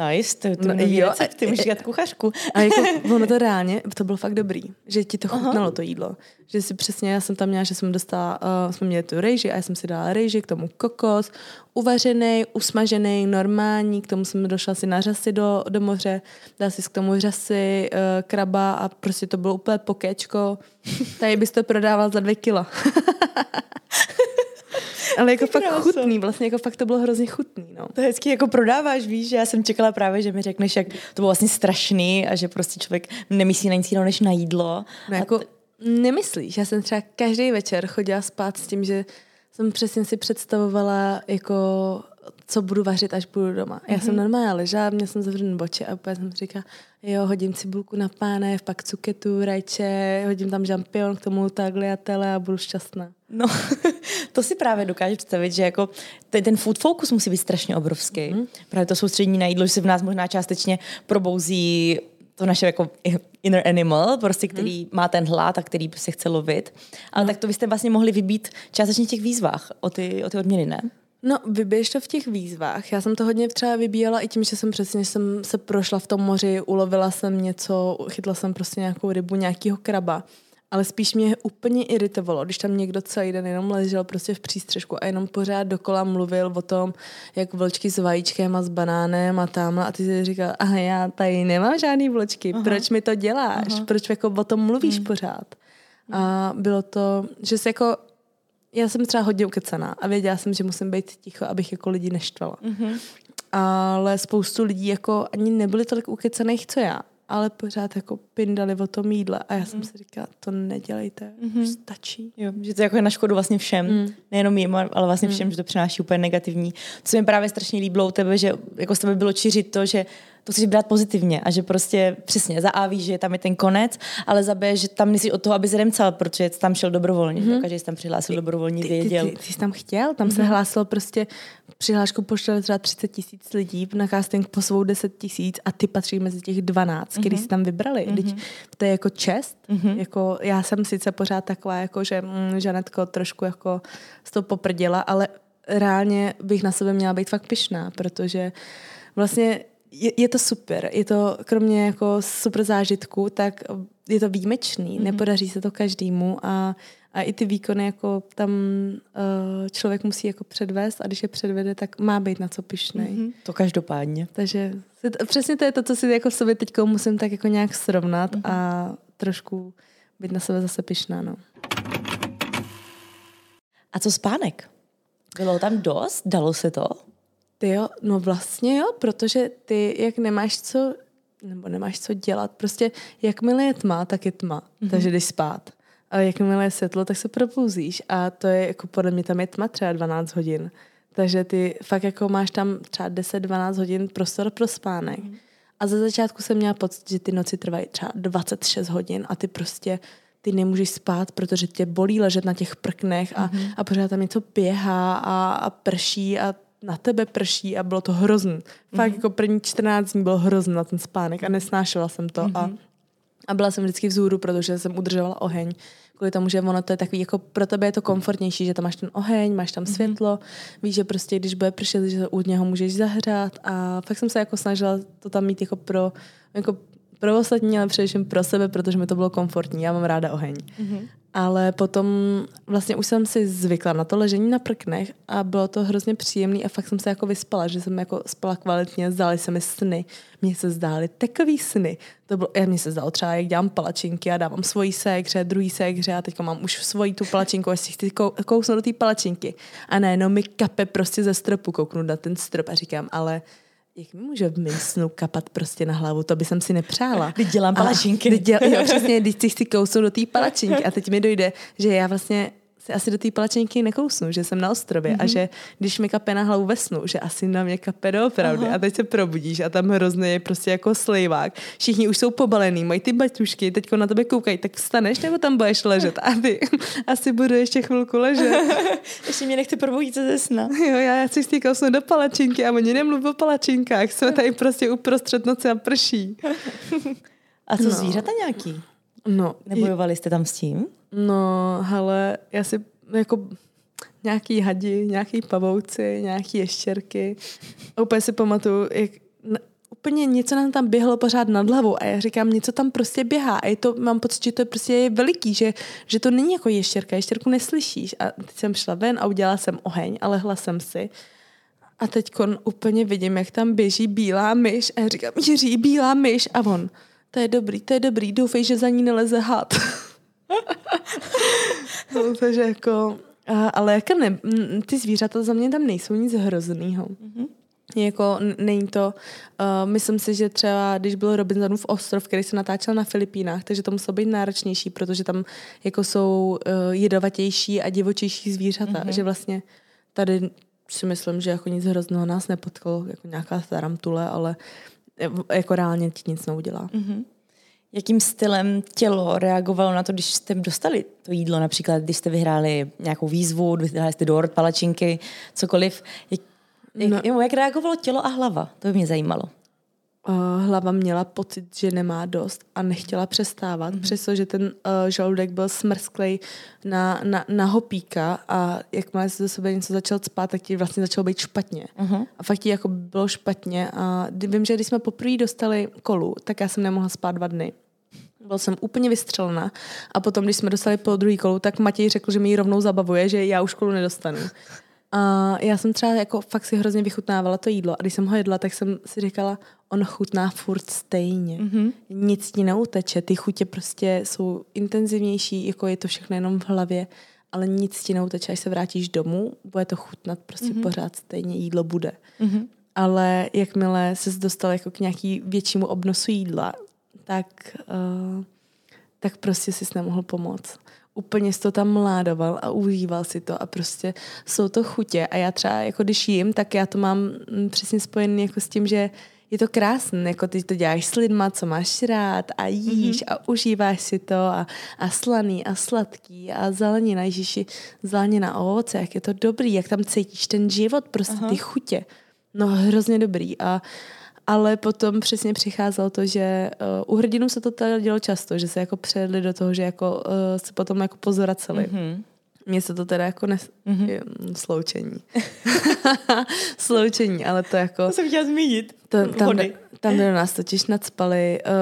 Nice, to, to no, jo, recept, ty můžeš dělat kuchařku. A jako, ono to reálně, to bylo fakt dobrý, že ti to chutnalo aha. to jídlo. Že si přesně, já jsem tam měla, že jsem dostala, uh, jsme měli tu rejži a já jsem si dala rejži, k tomu kokos, uvařený, usmažený, normální, k tomu jsem došla si na řasy do, do moře, dala si k tomu řasy, uh, kraba a prostě to bylo úplně pokéčko. Tady bys to prodával za dvě kilo. Ale jako fakt chutný, vlastně jako fakt to bylo hrozně chutný, no. To hezky jako prodáváš, víš, že já jsem čekala právě, že mi řekneš, jak to bylo vlastně strašný a že prostě člověk nemyslí na nic jiného, než na jídlo. No jako t- nemyslíš, já jsem třeba každý večer chodila spát s tím, že jsem přesně si představovala jako co budu vařit, až budu doma. Já mm-hmm. jsem normálně ležela, měla jsem zavřený oči a úplně jsem říkala, jo, hodím cibulku na pánev, pak cuketu, rajče, hodím tam žampion k tomu tagliatelle a budu šťastná. No, to si právě dokážu představit, že jako ten, ten food focus musí být strašně obrovský. Mm-hmm. Právě to soustředění na jídlo, že se v nás možná částečně probouzí to naše jako inner animal, prostě, který hmm. má ten hlad a který se chce lovit. Ale no. tak to byste vlastně mohli vybít částečně v těch výzvách o ty, o ty odměny, ne? No, vybiješ to v těch výzvách. Já jsem to hodně třeba vybíjela i tím, že jsem přesně jsem se prošla v tom moři, ulovila jsem něco, chytla jsem prostě nějakou rybu, nějakýho kraba. Ale spíš mě úplně iritovalo, když tam někdo celý den jenom ležel prostě v přístřešku a jenom pořád dokola mluvil o tom, jak vločky s vajíčkem a s banánem a tamhle. A ty si říkal, aha, já tady nemám žádný vločky, aha. proč mi to děláš? Aha. Proč jako o tom mluvíš hmm. pořád? A bylo to, že se jako... Já jsem třeba hodně ukecaná a věděla jsem, že musím být ticho, abych jako lidi neštvala. Mm-hmm. ale spoustu lidí jako ani nebyli tolik ukecaných, co já, ale pořád jako pindali o tom jídle a já mm. jsem si říkala, to nedělejte, mm-hmm. už stačí. Jo, že to je jako na škodu vlastně všem, mm. nejenom jim, ale vlastně všem, mm. že to přináší úplně negativní. Co mi právě strašně líbilo u tebe, že jako s tebe bylo čiřit to, že to chceš brát pozitivně a že prostě přesně za A víš, že tam je ten konec, ale za B, že tam nejsi od toho, aby remcal, protože jsi tam šel dobrovolně, mm-hmm. takže jsi tam přihlásil dobrovolně, věděl. Ty, ty, ty, ty jsi tam chtěl, tam mm-hmm. se hlásil prostě, přihlášku pošlali třeba třicet tisíc lidí, na casting posvou deset tisíc a ty patří mezi těch dvanáct, mm-hmm. který jsi tam vybrali. Mm-hmm. Teď to je jako čest, mm-hmm. jako já jsem sice pořád taková, jako že mm, Žanetko trošku jako z toho poprdila, ale reálně bych na sebe měla být fakt pyšná, protože vlastně Je, je to super, je to kromě jako super zážitku, tak je to výjimečný, mm-hmm. nepodaří se to každému a, a i ty výkony jako tam uh, člověk musí jako předvést a když je předvede, tak má být na co pyšnej. Mm-hmm. To každopádně. Takže přesně to je to, co si jako v sobě teďko musím tak jako nějak srovnat mm-hmm. a trošku být na sebe zase pyšná, no. A co spánek? Bylo tam dost? Dalo se to? Ty jo, no vlastně jo, protože ty, jak nemáš co, nebo nemáš co dělat, prostě jakmile je tma, tak je tma, mm-hmm. takže jdeš spát. A jakmile je světlo, tak se probouzíš a to je, jako podle mě tam je tma třeba dvanáct hodin, takže ty fakt jako máš tam třeba deset dvanáct hodin prostor pro spánek. Mm-hmm. A za začátku jsem měla pocit, že ty noci trvají třeba dvacet šest hodin a ty prostě ty nemůžeš spát, protože tě bolí ležet na těch prknech a, mm-hmm. a pořád tam něco běhá a, a prší a na tebe prší a bylo to hrozný. Fakt mm-hmm. jako první čtrnáct dní bylo hrozný na ten spánek a nesnášela jsem to mm-hmm. a, a byla jsem vždycky vzhůru, protože jsem udržovala oheň. Kvůli tomu, že ono to je takový, jako pro tebe je to komfortnější, že tam máš ten oheň, máš tam mm-hmm. světlo, víš, že prostě když bude pršet, že u něho můžeš zahřát a fakt jsem se jako snažila to tam mít jako pro, jako pro ostatní, ale především pro sebe, protože mi to bylo komfortní, já mám ráda oheň. Mm-hmm. Ale potom vlastně už jsem si zvykla na to ležení na prknech a bylo to hrozně příjemný a fakt jsem se jako vyspala, že jsem jako spala kvalitně, zdály se mi sny. Mně se zdály takový sny. To bylo, já mně se zdalo třeba, jak dělám palačinky a dávám svoji sekře, druhý sekře a teďka mám už svoji tu palačinku, jestli chci kousnout do té palačinky. A najednou mi kape prostě ze stropu, kouknu na ten strop a říkám, ale jak mi může v mým snu kapat prostě na hlavu, to by jsem si nepřála. Teď dělám palačinky. Teď děl, jo, přesně, když si chci kousnout do té palačinky a teď mi dojde, že já vlastně si asi do té palačinky nekousnu, že jsem na ostrově mm-hmm. a že když mi kape na hlavu ve snu, že asi na mě kape doopravdy. Aha. A teď se probudíš a tam hrozně je prostě jako slejvák. Všichni už jsou pobalený, mají ty baťušky, teďko na tebe koukají, tak vstaneš nebo tam budeš ležet? A ty asi budu ještě chvilku ležet. Ještě mě nechci probudit ze sna. Jo, já chci si kousnout do palačinky a oni nemluví o palačinkách, jsme tady prostě uprostřed noci a prší. A co no. zvířata nějaký? No, nebojovali jste tam s tím? No, hele, já si jako nějaký hadi, nějaký pavouci, nějaký ještěrky. A úplně si pamatuju, jak na, úplně něco nám tam běhlo pořád nad hlavou a já říkám, něco tam prostě běhá a je to, mám pocit, že to je prostě veliký, že, že to není jako ještěrka, ještěrku neslyšíš. A teď jsem šla ven a udělala jsem oheň a lehla jsem si. A teď úplně vidím, jak tam běží bílá myš a já říkám, Jiří, bílá myš a on, to je dobrý, to je dobrý, doufej, že za ní neleze had. No, takže jako, ale jako ne, ty zvířata za mě tam nejsou nic hroznýho. Mm-hmm. Jako není to, uh, myslím si, že třeba, když byl Robinsonův ostrov, který se natáčel na Filipínách, takže to muselo být náročnější, protože tam jako jsou uh, jedovatější a divočejší zvířata, mm-hmm. že vlastně tady si myslím, že jako nic hrozného nás nepotkalo, jako nějaká tarantule, ale jako reálně ti nic neudělá. Mm-hmm. Jakým stylem tělo reagovalo na to, když jste dostali to jídlo, například když jste vyhráli nějakou výzvu, vyhráli jste dort, palačinky, cokoliv. Jak, jak, no. jak reagovalo tělo a hlava? To by mě zajímalo. Uh, hlava měla pocit, že nemá dost a nechtěla přestávat, mm-hmm. přestože ten uh, žaludek byl smrsklej na, na, na hopíka a jakmile se do sebe něco začal cpát, tak ti vlastně začalo být špatně. Mm-hmm. A fakt ti jako bylo špatně a vím, že když jsme poprvé dostali kolu, tak já jsem nemohla spát dva dny. Byl jsem úplně vystřelena a potom, když jsme dostali po druhý kolu, tak Matěj řekl, že mi ji rovnou zabavuje, že já už kolu nedostanu. A já jsem třeba jako fakt si hrozně vychutnávala to jídlo a když jsem ho jedla, tak jsem si říkala, ono chutná furt stejně. Mm-hmm. Nic ti neuteče, ty chutě prostě jsou intenzivnější, jako je to všechno jenom v hlavě, ale nic ti neuteče, až se vrátíš domů, bude to chutnat prostě mm-hmm. pořád stejně, jídlo bude. Mm-hmm. ale jakmile se dostal jako k nějaký většímu obnosu jídla, tak, uh, tak prostě si nemohl pomoct. Úplně jsi to tam mládoval a užíval si to a prostě jsou to chutě a já třeba, jako když jím, tak já to mám přesně spojený jako s tím, že je to krásné, jako ty to děláš s lidma, co máš rád a jíš mm-hmm. a užíváš si to a, a slaný a sladký a zelenina, ježiši, zelenina a ovoce, jak je to dobrý, jak tam cítíš ten život, prostě Aha. ty chutě. No hrozně dobrý a ale potom přesně přicházelo to, že uh, u hrdinů se to tady dělo často, že se jako přejedli do toho, že jako uh, se potom jako pozvraceli. Mm-hmm. Mně se to teda jako ne... Mm-hmm. Sloučení. Sloučení, ale to jako... To jsem chtěla zmínit. To, tam, tam do nás totiž nadspali. Uh,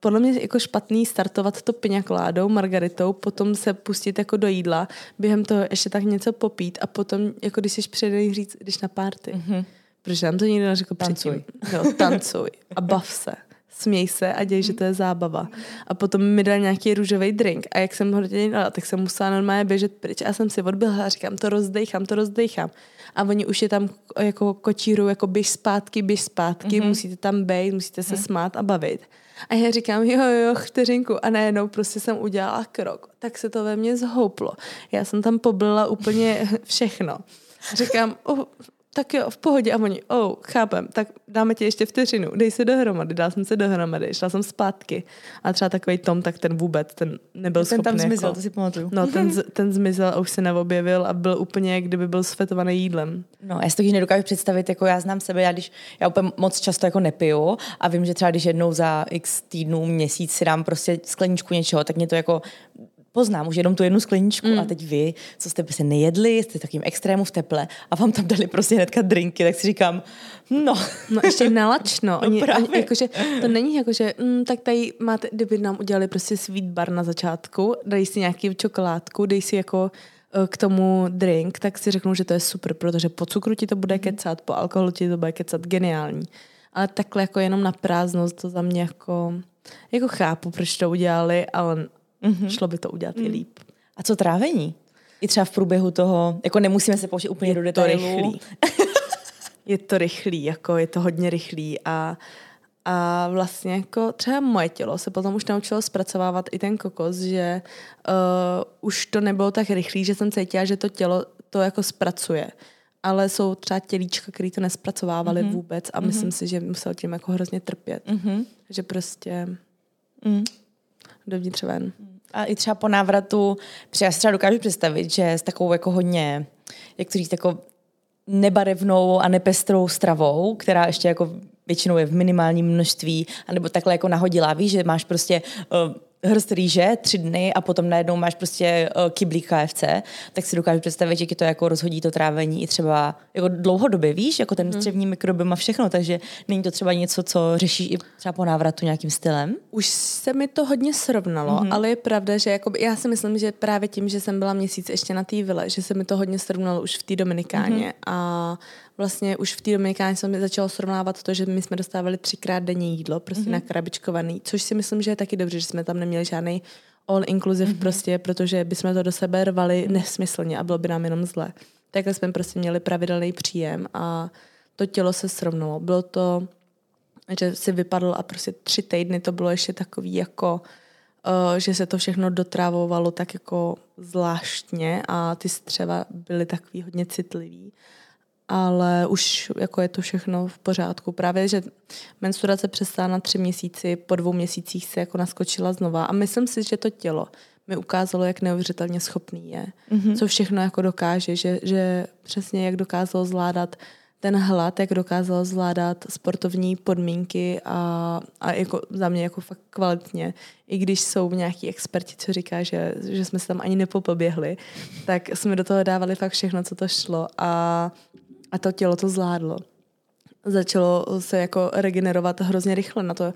podle mě jako špatný startovat to piňakládou, margaritou, potom se pustit jako do jídla, během toho ještě tak něco popít a potom, jako když jsi přejedný říct, když na párty. Mm-hmm. Protože nám to nikdo neřekl předtím. No, tancuj a bav se. Směj se a děj, že to je zábava. A potom mi dal nějaký růžový drink a jak jsem ho dělala, tak jsem musela normálně běžet pryč a jsem si odběhla a říkám, to rozdejchám, to rozdejchám. A oni už je tam jako kočírou, jako běž zpátky, běž zpátky, mm-hmm. musíte tam bejt, musíte se mm-hmm. smát a bavit. A já říkám, jo, jo, vteřinku. A najednou prostě jsem udělala krok. Tak se to ve mně zhouplo. Já jsem tam poblila úplně všechno. Říkám, oh, tak jo, v pohodě. A oni, oh, chápem, tak dáme ti ještě vteřinu, dej se dohromady. Dala jsem se dohromady, šla jsem zpátky. A třeba takovej Tom, tak ten vůbec, ten nebyl ten schopný. Ten tam zmizel, jako, to si pamatuju. No, ten, ten zmizel a už se neobjevil a byl úplně, kdyby byl sfetovaný jídlem. No, já si to když nedokážu představit, jako já znám sebe, já když, já úplně moc často jako nepiju a vím, že třeba když jednou za x týdnů, měsíc si dám prostě skleničku něčeho, tak mě to jako... Poznám už jenom tu jednu skleničku mm. a teď vy, co jste se nejedli, jste takým extrému v teple a vám tam dali prostě hnedka drinky, tak si říkám, no. No ještě nalačno. Oni, no oni, jakože, to není jako, že mm, tak tady máte, kdyby nám udělali prostě sweet bar na začátku, dají si nějaký čokoládku, dej si jako k tomu drink, tak si řeknou, že to je super, protože po cukru ti to bude kecat, po alkoholu ti to bude kecat, geniální. Ale takhle jako jenom na prázdnost to za mě jako, jako chápu, proč to udělali, ale Mm-hmm. šlo by to udělat mm. i líp. A co trávení? I třeba v průběhu toho, jako nemusíme se pouštět úplně je do detailu. Je to rychlý, jako je to hodně rychlý a, a vlastně jako třeba moje tělo se potom už naučilo zpracovávat i ten kokos, že uh, už to nebylo tak rychlý, že jsem cítila, že to tělo to jako zpracuje. Ale jsou třeba tělíčka, který to nespracovávali mm-hmm. vůbec a mm-hmm. myslím si, že musel tím jako hrozně trpět. Mm-hmm. Že prostě mm. dovnitř ven. A i třeba po návratu, protože já si třeba dokážu představit, že s takovou jako hodně, jak to říct, jako nebarevnou a nepestrou stravou, která ještě jako většinou je v minimálním množství, anebo takhle jako nahodilá, víš, že máš prostě uh, hrst rýže tři dny a potom najednou máš prostě uh, kyblík K F C, tak si dokážu představit, že to jako rozhodí to trávení i třeba jako dlouhodobě, víš, jako ten střevní mikrobiom a všechno, takže není to třeba něco, co řešíš i třeba po návratu nějakým stylem? Už se mi to hodně srovnalo, mm-hmm. ale je pravda, že jako já si myslím, že právě tím, že jsem byla měsíc ještě na té vile, že se mi to hodně srovnalo už v té Dominikáně mm-hmm. a vlastně už v té Dominikáně jsem začala srovnávat to, že my jsme dostávali třikrát denně jídlo, prostě mm-hmm. nakrabičkovaný, což si myslím, že je taky dobře, že jsme tam neměli žádný all inclusive mm-hmm. prostě, protože bychom to do sebe rvali nesmyslně a bylo by nám jenom zle. Takhle jsme prostě měli pravidelný příjem a to tělo se srovnalo. Bylo to, že si vypadlo a prostě tři týdny to bylo ještě takový jako, uh, že se to všechno dotrávovalo tak jako zvláštně a ty střeva byly takový hodně citlivý. Ale už jako je to všechno v pořádku. Právě, že menstruace přestala na tři měsíci, po dvou měsících se jako naskočila znova. A myslím si, že to tělo mi ukázalo, jak neuvěřitelně schopný je. Mm-hmm. Co všechno jako dokáže, že, že přesně jak dokázalo zvládat ten hlad, jak dokázalo zvládat sportovní podmínky a, a jako za mě jako fakt kvalitně. I když jsou nějaký experti, co říká, že, že jsme se tam ani nepopoběhli, tak jsme do toho dávali fakt všechno, co to šlo. A A to tělo to zvládlo. Začalo se jako regenerovat hrozně rychle na to,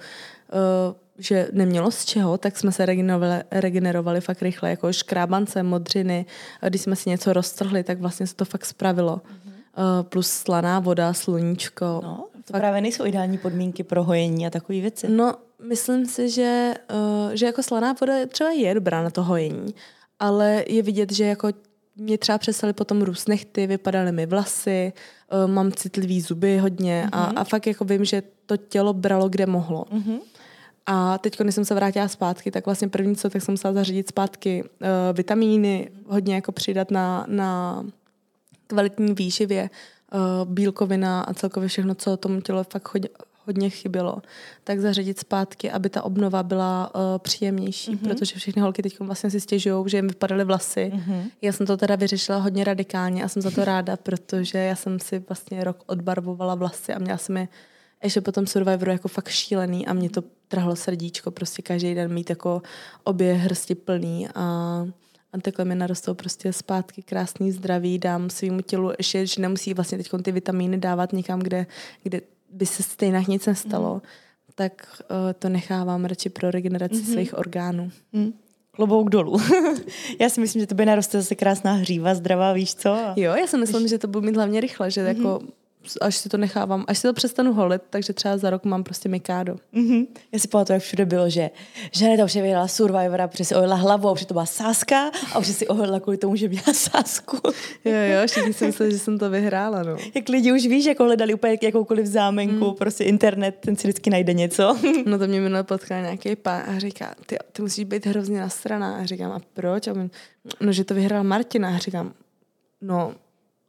že nemělo z čeho, tak jsme se regenerovali, regenerovali fakt rychle, jako škrábance, modřiny. Když jsme si něco roztrhli, tak vlastně se to fakt spravilo. Mm-hmm. Plus slaná voda, sluníčko. No, to fakt... právě nejsou ideální podmínky pro hojení a takové věci. No, myslím si, že, že jako slaná voda třeba je dobrá na to hojení, ale je vidět, že jako mě třeba přestaly potom růst nechty, vypadaly mi vlasy, uh, mám citlivý zuby hodně mm-hmm. a, a fakt jako vím, že to tělo bralo, kde mohlo. Mm-hmm. A teď, když jsem se vrátila zpátky, tak vlastně první co, tak jsem musela zařídit zpátky uh, vitamíny, hodně jako přidat na, na kvalitní výživě, uh, bílkovina a celkově všechno, co tomu tělo fakt chodí, hodně chybělo, tak zařadit zpátky, aby ta obnova byla uh, příjemnější, mm-hmm. protože všechny holky teď vlastně si stěžují, že jim vypadaly vlasy. Mm-hmm. Já jsem to teda vyřešila hodně radikálně a jsem za to ráda, protože já jsem si vlastně rok odbarvovala vlasy a měla jsem je ještě potom Survivoru jako fakt šílený a mě to trhlo srdíčko, prostě každý den mít jako obě hrsti plný a, a takhle mi narostou prostě zpátky krásný zdraví, dám svýmu tělu ještě, že nemusí vlastně teď ty vitamíny dávat nikam, kde, kde by se stejně nic nestalo, mm. tak uh, to nechávám radši pro regeneraci mm-hmm. svých orgánů. Mm. Klobouk dolů. Já si myslím, že tobě naroste zase krásná hříva, zdravá, víš co? A... Jo, já si myslím, víš... že to budu mít hlavně rychle, že mm-hmm. jako až si to nechávám, až si to přestanu holit, takže třeba za rok mám prostě mikádo. Mm-hmm. Já si pamatuju, jak všude bylo, že Žaneta už nevěděla Survivora, protože si ohlila hlavu, protože to byla sázka a už si ohlila kvůli tomu, že měla sázku. Jo, jo, všichni si mysleli, že jsem to vyhrála, no. Jak lidi už víš, jako hledali úplně jakoukoliv zámenku, mm. prostě internet, ten si vždycky najde něco. No to mě minulé potkala nějaký pán a říká, ty, ty musíš být hrozně nasraná. A říkám, a proč? A mě, no, že to vyhrál Martina. A říkám, no,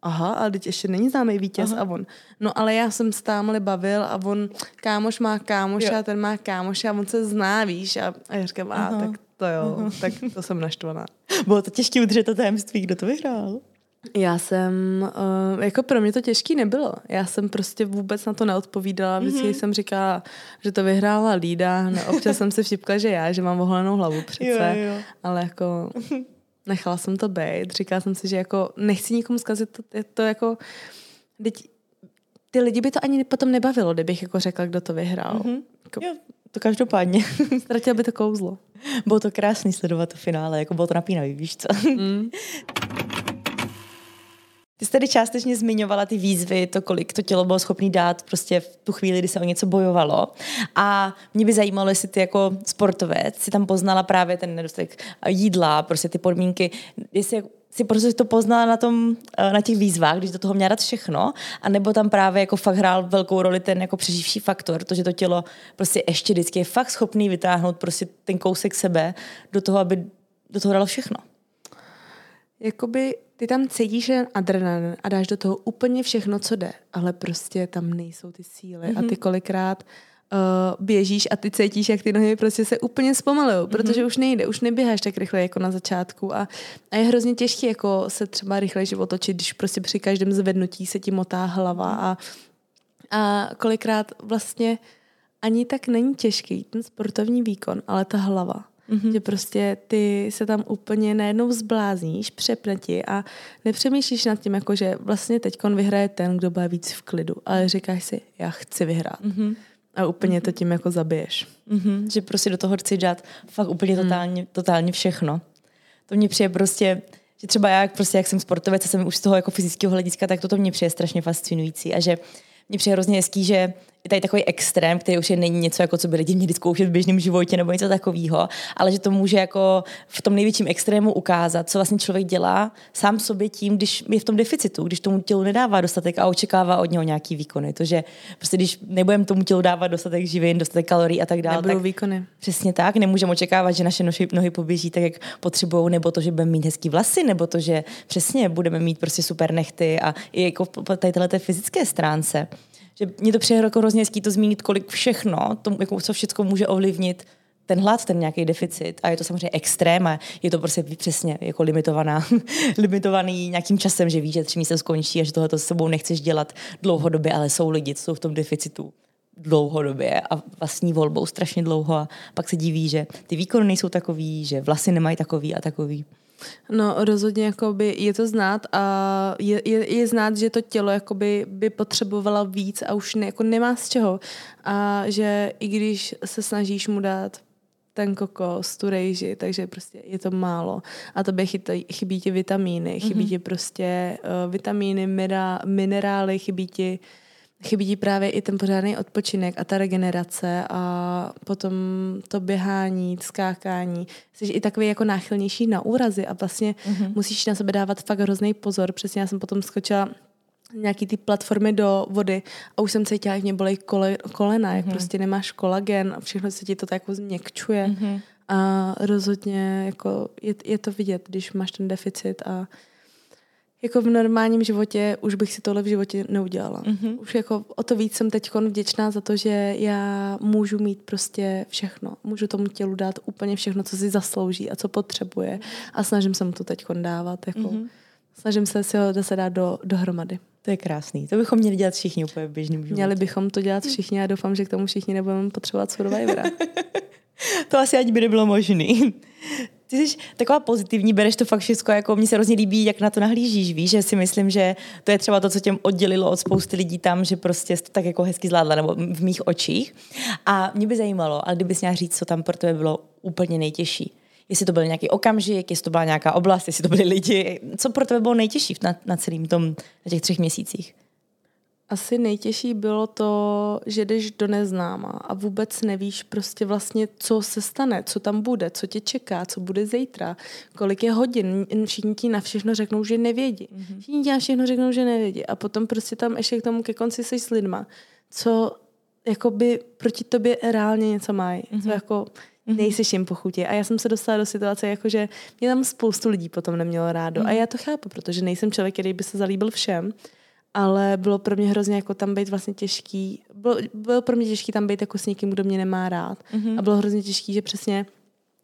aha, ale teď ještě není známý vítěz. Aha. A on, no ale já jsem s támhle bavil a on, kámoš má kámoša, jo. ten má kámoša a on se zná, víš, a, a já říkám, a tak to jo, aha. tak to jsem naštvaná. Bylo to těžké udržet to tajemství, kdo to vyhrál? Já jsem, uh, jako pro mě to těžký nebylo, já jsem prostě vůbec na to neodpovídala, vždycky mm-hmm. jsem říkala, že to vyhrála Lída, no, občas jsem se vtipkala, že já, že mám oholenou hlavu přece, jo, jo. ale jako... Nechala jsem to být, říkala jsem si, že jako nechci nikomu zkazit, to, to jako, ty lidi by to ani potom nebavilo, kdybych jako řekla, kdo to vyhrál. Mm-hmm. Jako, jo, to každopádně. Ztratila by to kouzlo. Bylo to krásný sledovat to finále, jako bylo to napínavý, víš co? Mm. Ty jsi tady částečně zmiňovala ty výzvy, to, kolik to tělo bylo schopné dát prostě v tu chvíli, kdy se o něco bojovalo. A mě by zajímalo, jestli ty jako sportovec si tam poznala právě ten nedostatek jídla, prostě ty podmínky, jestli si prostě to poznala na, tom, na těch výzvách, když do toho měla dát všechno, anebo tam právě jako fakt hrál velkou roli ten jako přeživší faktor, to, že to tělo prostě ještě vždycky je fakt schopný vytáhnout prostě ten kousek sebe do toho, aby do toho dalo všechno. Jakoby ty tam cítíš adrenalin a dáš do toho úplně všechno, co jde, ale prostě tam nejsou ty síly mm-hmm. a ty kolikrát uh, běžíš a ty cítíš, jak ty nohy prostě se úplně zpomalují, mm-hmm. protože už nejde, už neběháš tak rychle jako na začátku a, a je hrozně těžké jako se třeba rychleji otočit, když prostě při každém zvednutí se ti motá hlava a, a kolikrát vlastně ani tak není těžký ten sportovní výkon, ale ta hlava. Mm-hmm. Že prostě ty se tam úplně najednou zblázníš, přepne ti a nepřemýšlíš nad tím, jako že vlastně teďkon vyhraje ten, kdo bude víc v klidu. Ale říkáš si, já chci vyhrát. Mm-hmm. A úplně mm-hmm. to tím jako zabiješ. Mm-hmm. Že prostě do toho chci dát fakt úplně mm. totálně, totálně všechno. To mně přijde prostě, že třeba já prostě, jak jsem sportovec a jsem už z toho jako fyzického hlediska, tak toto mně přijde strašně fascinující a že mně přijde hrozně hezký, že je tady takový extrém, který už je není něco, jako co by lidi měli zkoušet v běžném životě nebo něco takového, ale že to může jako v tom největším extrému ukázat, co vlastně člověk dělá sám sobě tím, když je v tom deficitu, když tomu tělu nedává dostatek a očekává od něho nějaký výkony. To, že prostě když nebudeme tomu tělu dávat dostatek živin, dostatek kalorií a tak dále. Nebudou tak výkony. Přesně tak, nemůžeme očekávat, že naše nohy poběží tak, jak potřebujou, nebo to, že budeme mít hezký vlasy, nebo to, že přesně budeme mít prostě super nechty a i jako tady této fyzické stránce. Že mě to přijde jako hrozně hezký to zmínit, kolik všechno, to, jako, co všechno může ovlivnit ten hlad, ten nějaký deficit. A je to samozřejmě extrém a je to prostě přesně jako limitovaná, limitovaný nějakým časem, že víš, že tři měsíce skončí a že tohleto s sebou nechceš dělat dlouhodobě, ale jsou lidi, co jsou v tom deficitu dlouhodobě a vlastní volbou strašně dlouho a pak se diví, že ty výkony nejsou takový, že vlasy nemají takový a takový. No rozhodně jakoby je to znát a je, je, je znát, že to tělo jakoby by potřebovalo víc a už ne, jako nemá z čeho a že i když se snažíš mu dát ten kokos, tu rejži, takže prostě je to málo a tobě chybí ti vitamíny, chybí mm-hmm. ti prostě uh, vitamíny, minerály, chybí ti chybí ti právě i ten pořádný odpočinek a ta regenerace a potom to běhání, skákání. Jsi i takový jako náchylnější na úrazy a vlastně mm-hmm. musíš na sebe dávat fakt hrozný pozor. Přesně já jsem potom skočila nějaký ty platformy do vody a už jsem cítila, jak mě bolej kole, kolena, mm-hmm. jak prostě nemáš kolagen a všechno se ti to tak jako změkčuje. Mm-hmm. A rozhodně jako je, je to vidět, když máš ten deficit a jako v normálním životě už bych si tohle v životě neudělala. Mm-hmm. Už jako o to víc jsem teď vděčná za to, že já můžu mít prostě všechno. Můžu tomu tělu dát úplně všechno, co si zaslouží a co potřebuje. Mm-hmm. A snažím se mu to teď dávat. Jako mm-hmm. Snažím se si ho zase dát do, dohromady. To je krásný. To bychom měli dělat všichni úplně v běžném životě. Měli bychom to dělat všichni a doufám, že k tomu všichni nebudeme potřebovat Survivora. To asi ať by nebylo možný. Ty jsi taková pozitivní, bereš to fakt všechno, jako mně se hrozně líbí, jak na to nahlížíš, víš, že si myslím, že to je třeba to, co tě oddělilo od spousty lidí tam, že prostě to tak jako hezky zvládla, nebo v mých očích. A mě by zajímalo, ale kdybys měla říct, co tam pro tebe bylo úplně nejtěžší. Jestli to byl nějaký okamžik, jestli to byla nějaká oblast, jestli to byli lidi, co pro tebe bylo nejtěžší na, na celém tom, na těch třech měsících? Asi nejtěžší bylo to, že jdeš do neznáma a vůbec nevíš prostě vlastně, co se stane, co tam bude, co tě čeká, co bude zítra, kolik je hodin. Všichni ti na všechno řeknou, že nevědí. Mm-hmm. Všichni ti na všechno řeknou, že nevědí. A potom prostě tam ještě k tomu ke konci jsi s lidma, co jakoby proti tobě reálně něco mají. Mm-hmm. Co jako nejseš jim po chuti. A já jsem se dostala do situace, jakože mě tam spoustu lidí potom nemělo rádo. Mm-hmm. A já to chápu, protože nejsem člověk, který by se zalíbil všem. Ale bylo pro mě hrozně jako tam být vlastně těžký, bylo, bylo pro mě těžký tam být jako s někým, kdo mě nemá rád. Mm-hmm. A bylo hrozně těžký, že přesně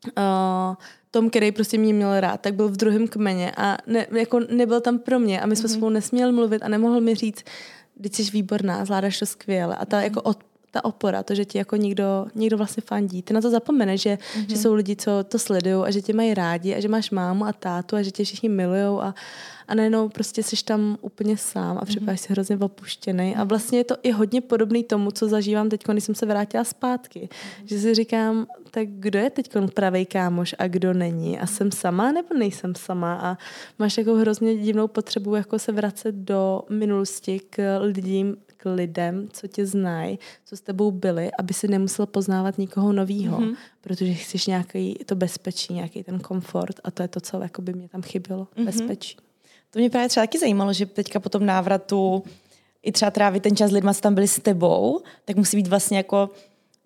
uh, Tom, který prostě mě měl rád, tak byl v druhém kmeně a ne, jako nebyl tam pro mě a my jsme mm-hmm. spolu nesměli mluvit a nemohl mi říct, vždyť jsi výborná, zvládáš to skvěle. A ta mm-hmm. jako od, ta opora, to, že ti jako někdo, někdo vlastně fandí. Ty na to zapomeneš, že, mm-hmm. že jsou lidi, co to sledují a že tě mají rádi a že máš mámu a tátu a že tě všichni milujou a, a najednou prostě jsi tam úplně sám a připadáš mm-hmm. si hrozně opuštěný. A vlastně je to i hodně podobný tomu, co zažívám teď, když jsem se vrátila zpátky. Mm-hmm. Že si říkám, tak kdo je teď pravej kámoš a kdo není? A jsem sama nebo nejsem sama? A máš jako hrozně divnou potřebu jako se vracet do minulosti k lidím, lidem, co tě znají, co s tebou byli, aby si nemusel poznávat nikoho novýho, mm-hmm. protože chceš nějaký to bezpečí, nějaký ten komfort a to je to, co jakoby mě tam chybělo. Mm-hmm. Bezpečí. To mě právě třeba taky zajímalo, že teďka po tom návratu i třeba trávit ten čas s lidma, co tam byli s tebou, tak musí být vlastně jako,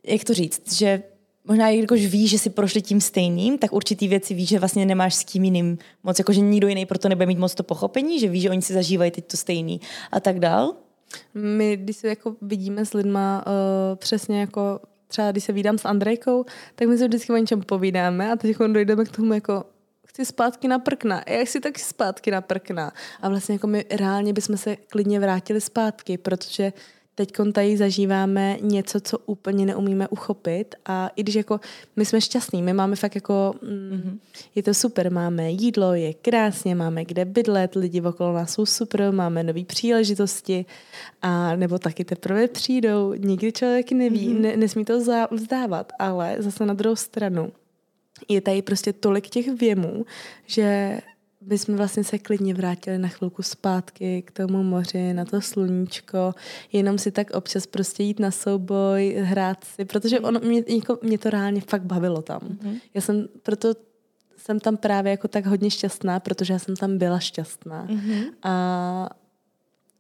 jak to říct, že možná jakož víš, že si prošli tím stejným, tak určitý věci víš, že vlastně nemáš s tím jiným moc, jakože nikdo jiný proto nebude mít moc to pochopení, že víš, že oni si zažívají teď to stejný a tak dál. My, když se jako vidíme s lidma uh, přesně jako třeba, když se vídám s Andrejkou, tak my se vždycky o něčem povídáme a teď dojdeme k tomu jako chci zpátky na prkna. Já chci taky zpátky na prkna. A vlastně jako my reálně bychom se klidně vrátili zpátky, protože teď tady zažíváme něco, co úplně neumíme uchopit a i když jako my jsme šťastní, my máme fakt jako, mm, je to super, máme jídlo, je krásně, máme kde bydlet, lidi okolo nás jsou super, máme nové příležitosti a nebo taky teprve přijdou, nikdy člověk neví, mm. ne, nesmí to vzdávat, ale zase na druhou stranu je tady prostě tolik těch věmů, že my jsme vlastně se klidně vrátili na chvilku zpátky k tomu moři, na to sluníčko, jenom si tak občas prostě jít na souboj, hrát si, protože ono, mě, mě to reálně fakt bavilo tam. Mm-hmm. Já jsem, proto jsem tam právě jako tak hodně šťastná, protože já jsem tam byla šťastná. Mm-hmm. A,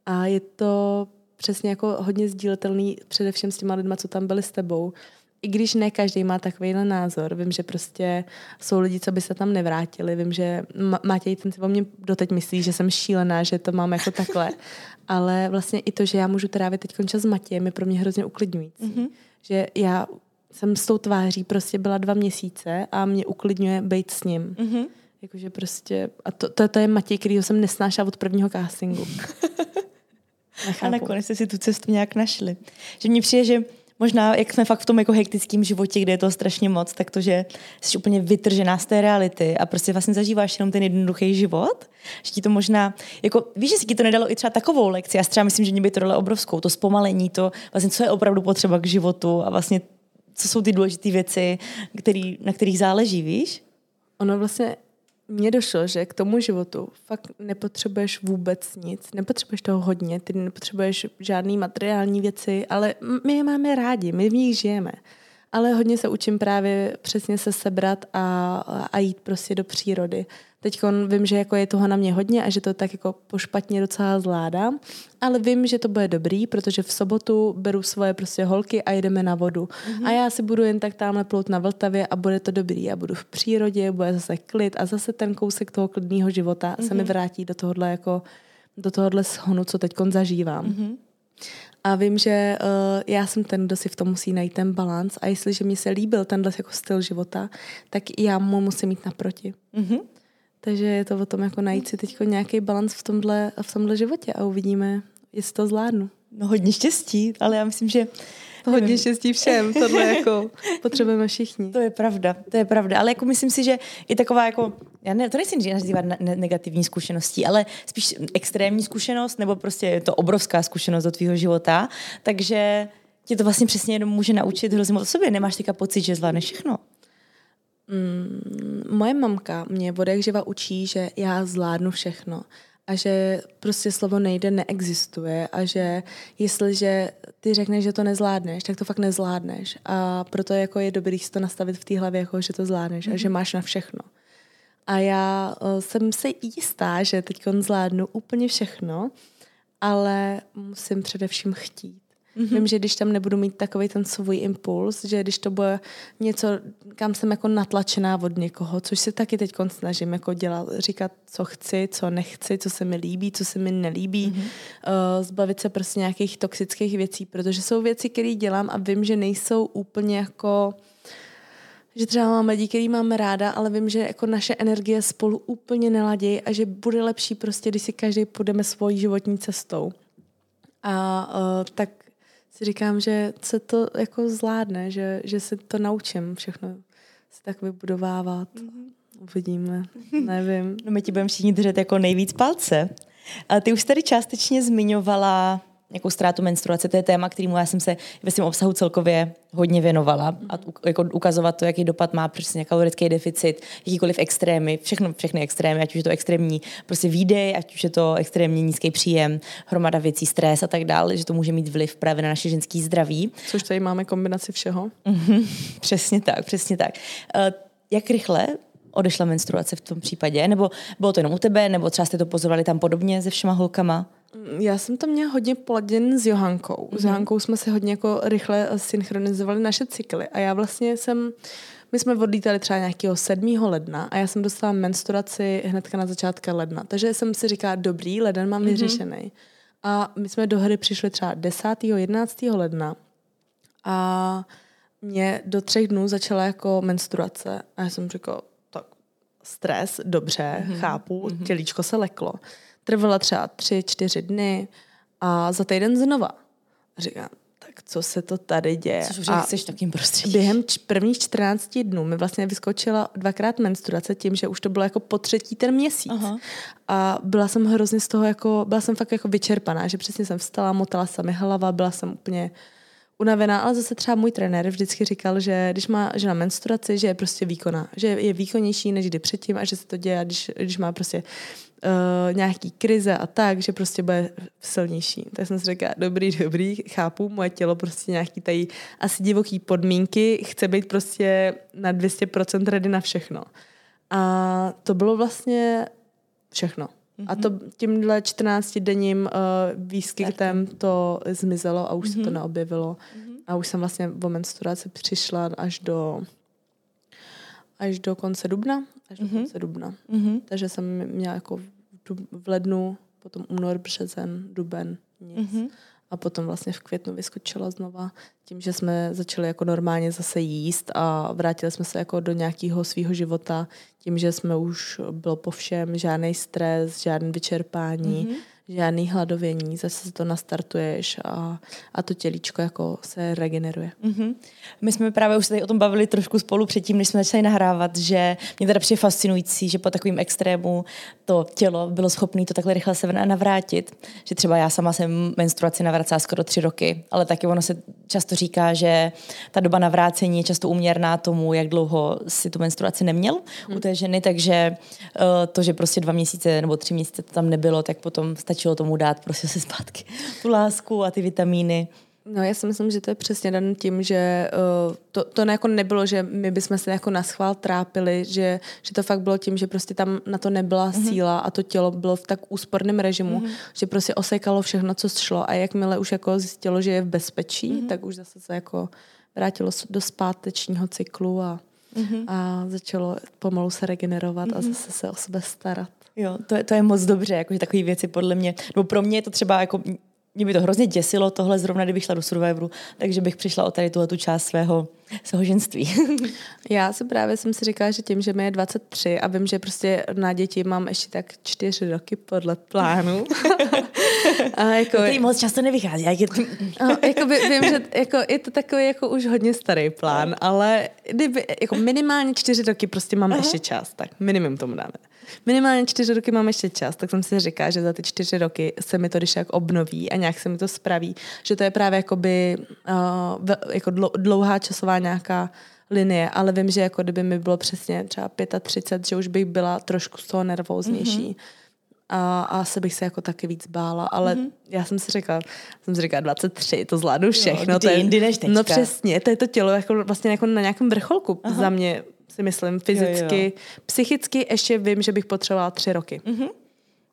a je to přesně jako hodně sdíletelný především s těma lidma, co tam byli s tebou. I když ne každý má takovýhle názor, vím, že prostě jsou lidi, co by se tam nevrátili, vím, že Matěj, ten si o mě doteď myslí, že jsem šílená, že to mám jako takhle, ale vlastně i to, že já můžu trávit teď čas s Matějem, je pro mě hrozně uklidňující, mm-hmm. že já jsem s tou tváří prostě byla dva měsíce a mě uklidňuje být s ním. Mm-hmm. Jakože prostě, a to, to, to je Matěj, kterýho jsem nesnášela od prvního castingu. A nakonec jste si tu cestu nějak našli. Že mně přijde, že možná, jak jsme fakt v tom jako hektickém životě, kde je toho strašně moc, tak to, že jsi úplně vytržená z té reality a prostě vlastně zažíváš jenom ten jednoduchý život, že ti to možná, jako víš, že si ti to nedalo i třeba takovou lekci, já třeba myslím, že mě by to dalo obrovskou, to zpomalení, to vlastně, co je opravdu potřeba k životu a vlastně, co jsou ty důležité věci, který, na kterých záleží, víš? Ono vlastně mně došlo, že k tomu životu fakt nepotřebuješ vůbec nic, nepotřebuješ toho hodně, ty nepotřebuješ žádný materiální věci, ale my je máme rádi, my v nich žijeme. Ale hodně se učím právě přesně se sebrat a, a jít prostě do přírody. Teď vím, že jako je toho na mě hodně a že to tak jako pošpatně docela zvládám, ale vím, že to bude dobrý, protože v sobotu beru svoje prostě holky a jedeme na vodu. Mm-hmm. A já si budu jen tak tamhle plout na Vltavě a bude to dobrý. Já budu v přírodě, bude zase klid a zase ten kousek toho klidného života mm-hmm. se mi vrátí do tohohle, jako, do tohohle shonu, co teď zažívám. Mm-hmm. A vím, že uh, já jsem ten, kdo si v tom musí najít ten balanc a jestliže mi se líbil tenhle jako styl života, tak já mu musím jít naproti. Mm-hmm. Takže je to o tom jako najít si teď nějaký balanc v tomhle, v tomhle životě a uvidíme, jestli to zvládnu. No hodně štěstí, ale já myslím, že... Hodně nevím. Štěstí všem, tohle jako potřebujeme všichni. To je pravda, to je pravda, ale jako myslím si, že i taková jako, já ne, to nechci nazývat negativní zkušeností, ale spíš extrémní zkušenost, nebo prostě je to obrovská zkušenost do tvýho života, takže tě to vlastně přesně jenom může naučit hrozně moc o sobě, nemáš teďka pocit, že zvládneš všechno. Mm, moje mamka mě odjakživa učí, že já zvládnu všechno a že prostě slovo nejde neexistuje a že jestliže ty řekneš, že to nezvládneš, tak to fakt nezvládneš a proto jako je dobrý si to nastavit v té hlavě, jako, že to zvládneš mm-hmm. a že máš na všechno. A já o, jsem si jistá, že teď zvládnu úplně všechno, ale musím především chtít. Mm-hmm. Vím, že když tam nebudu mít takový ten svůj impuls, že když to bude něco, kam jsem jako natlačená od někoho, což se taky teď snažím jako dělat, říkat, co chci, co nechci, co se mi líbí, co se mi nelíbí, mm-hmm. uh, zbavit se prostě nějakých toxických věcí, protože jsou věci, které dělám a vím, že nejsou úplně jako... že třeba mám lidi, který máme ráda, ale vím, že jako naše energie spolu úplně neladějí a že bude lepší prostě, když si každý půjdeme svojí životní cestou. A uh, tak si říkám, že se to jako zvládne, že, že se to naučím všechno se tak vybudovávat. Mm-hmm. Uvidíme, nevím. No my ti budeme všichni držet jako nejvíc palce. A ty už tady částečně zmiňovala nějakou ztrátu menstruace, to je téma, kterému já jsem se ve svém obsahu celkově hodně věnovala a jako ukazovat to, jaký dopad má přesně kalorický deficit, jakýkoliv extrémy, všechno, všechny extrémy, ať už je to extrémní prostě výdej, ať už je to extrémně nízký příjem, hromada věcí, stres a tak dále, že to může mít vliv právě na naše ženské zdraví. Což tady máme kombinaci všeho. Přesně tak, přesně tak. Jak rychle odešla menstruace v tom případě? Nebo bylo to jenom u tebe, nebo třeba jste to pozorovali tam podobně se všema holkama? Já jsem to měla hodně poladěn s Johankou. S Johankou jsme se hodně jako rychle synchronizovali naše cykly a já vlastně jsem, my jsme odlítali třeba nějakého sedmého ledna a já jsem dostala menstruaci hnedka na začátku ledna. Takže jsem si říkala, dobrý, leden mám vyřešený. Mm-hmm. A my jsme do hry přišli třeba desátého jedenáctého ledna a mě do třech dnů začala jako menstruace a já jsem říkala, tak stres, dobře, mm-hmm. chápu, mm-hmm. tělíčko se leklo. Trvala třeba tři, čtyři dny a za týden znova. Říkám, tak co se to tady děje? Což už chceš takým prostředí. Během č- prvních čtrnácti dnů mi vlastně vyskočila dvakrát menstruace tím, že už to bylo jako po třetí ten měsíc. Aha. A byla jsem hrozně z toho, jako, byla jsem fakt jako vyčerpaná, že přesně jsem vstala, motala se mi hlava, byla jsem úplně unavená, ale zase třeba můj trenér vždycky říkal, že když má žena menstruaci, že je prostě výkonná, že je výkonnější než kdy předtím a že se to děje, když, když má prostě Uh, nějaký krize a tak, že prostě bude silnější. Tak jsem si řekla, dobrý, dobrý, chápu, moje tělo prostě nějaký tady asi divoký podmínky, chce být prostě na dvě stě procent ready na všechno. A to bylo vlastně všechno. Mm-hmm. A to tímhle čtrnáctidenním uh, výskytem to zmizelo a už mm-hmm. se to neobjevilo. Mm-hmm. A už jsem vlastně o menstruaci přišla až do až do konce dubna. Až do konce dubna. Mm-hmm. Takže jsem měla jako v lednu, potom únor, březen, duben, nic. Mm-hmm. A potom vlastně v květnu vyskočila znova tím, že jsme začali jako normálně zase jíst a vrátili jsme se jako do nějakého svého života tím, že jsme už bylo po všem, žádnej stres, žádný vyčerpání, mm-hmm. žádný hladovění, zase to nastartuješ a, a to tělíčko jako se regeneruje. Mm-hmm. My jsme právě už se tady o tom bavili trošku spolu předtím, než jsme začali nahrávat, že mě teda přijde fascinující, že po takovým extrému to tělo bylo schopné to takhle rychle se navrátit. Že třeba já sama jsem menstruaci navracela skoro tři roky, ale taky ono se často říká, že ta doba navrácení je často uměrná tomu, jak dlouho si tu menstruaci neměl mm. u té ženy, takže to, že prostě dva měsíce nebo tři měsíce to tam nebylo, tak potom stačilo tomu dát prostě se zpátky tu lásku a ty vitamíny. No já si myslím, že to je přesně dané tím, že uh, to, to jako nebylo, že my bychom se jako naschvál trápili, že, že to fakt bylo tím, že prostě tam na to nebyla mm-hmm. síla a to tělo bylo v tak úsporném režimu, mm-hmm. že prostě osekalo všechno, co šlo a jakmile už jako zjistilo, že je v bezpečí, mm-hmm. tak už zase se jako vrátilo do zpátečního cyklu a, mm-hmm. a začalo pomalu se regenerovat mm-hmm. a zase se o sebe starat. Jo, to je, to je moc dobře, jakože takové věci podle mě, nebo pro mě je to třeba jako, mě by to hrozně děsilo tohle zrovna, kdybych šla do Survivoru, takže bych přišla o tady tuhletu část svého, svého ženství. Já se právě jsem si říkala, že tím, že mi je dvacet tři a vím, že prostě na děti mám ještě tak čtyři roky podle plánu. A jako, no ty moc často nevychází. Jak je to... a, jakoby, vím, že jako, je to takový jako už hodně starý plán, ale kdyby, jako minimálně čtyři roky prostě mám Aha. ještě čas, tak minimum tomu dáme. Minimálně čtyři roky mám ještě čas, tak jsem si říkala, že za ty čtyři roky se mi to když jak obnoví a nějak se mi to spraví, že to je právě jakoby, uh, jako dlouhá časová nějaká linie, ale vím, že jako kdyby mi bylo přesně třeba třicet pět, že už bych byla trošku z toho nervóznější. Mm-hmm. A, a se bych se jako taky víc bála, ale mm-hmm. já jsem si říkala, jsem si říkala dvacet tři, to zvládnu všechno. Jo, kdy, to je, jindy než teďka. No přesně, to je to tělo jako vlastně jako na nějakém vrcholku Aha. za mě, si myslím, fyzicky, jo, jo. Psychicky ještě vím, že bych potřebovala tři roky. Mm-hmm.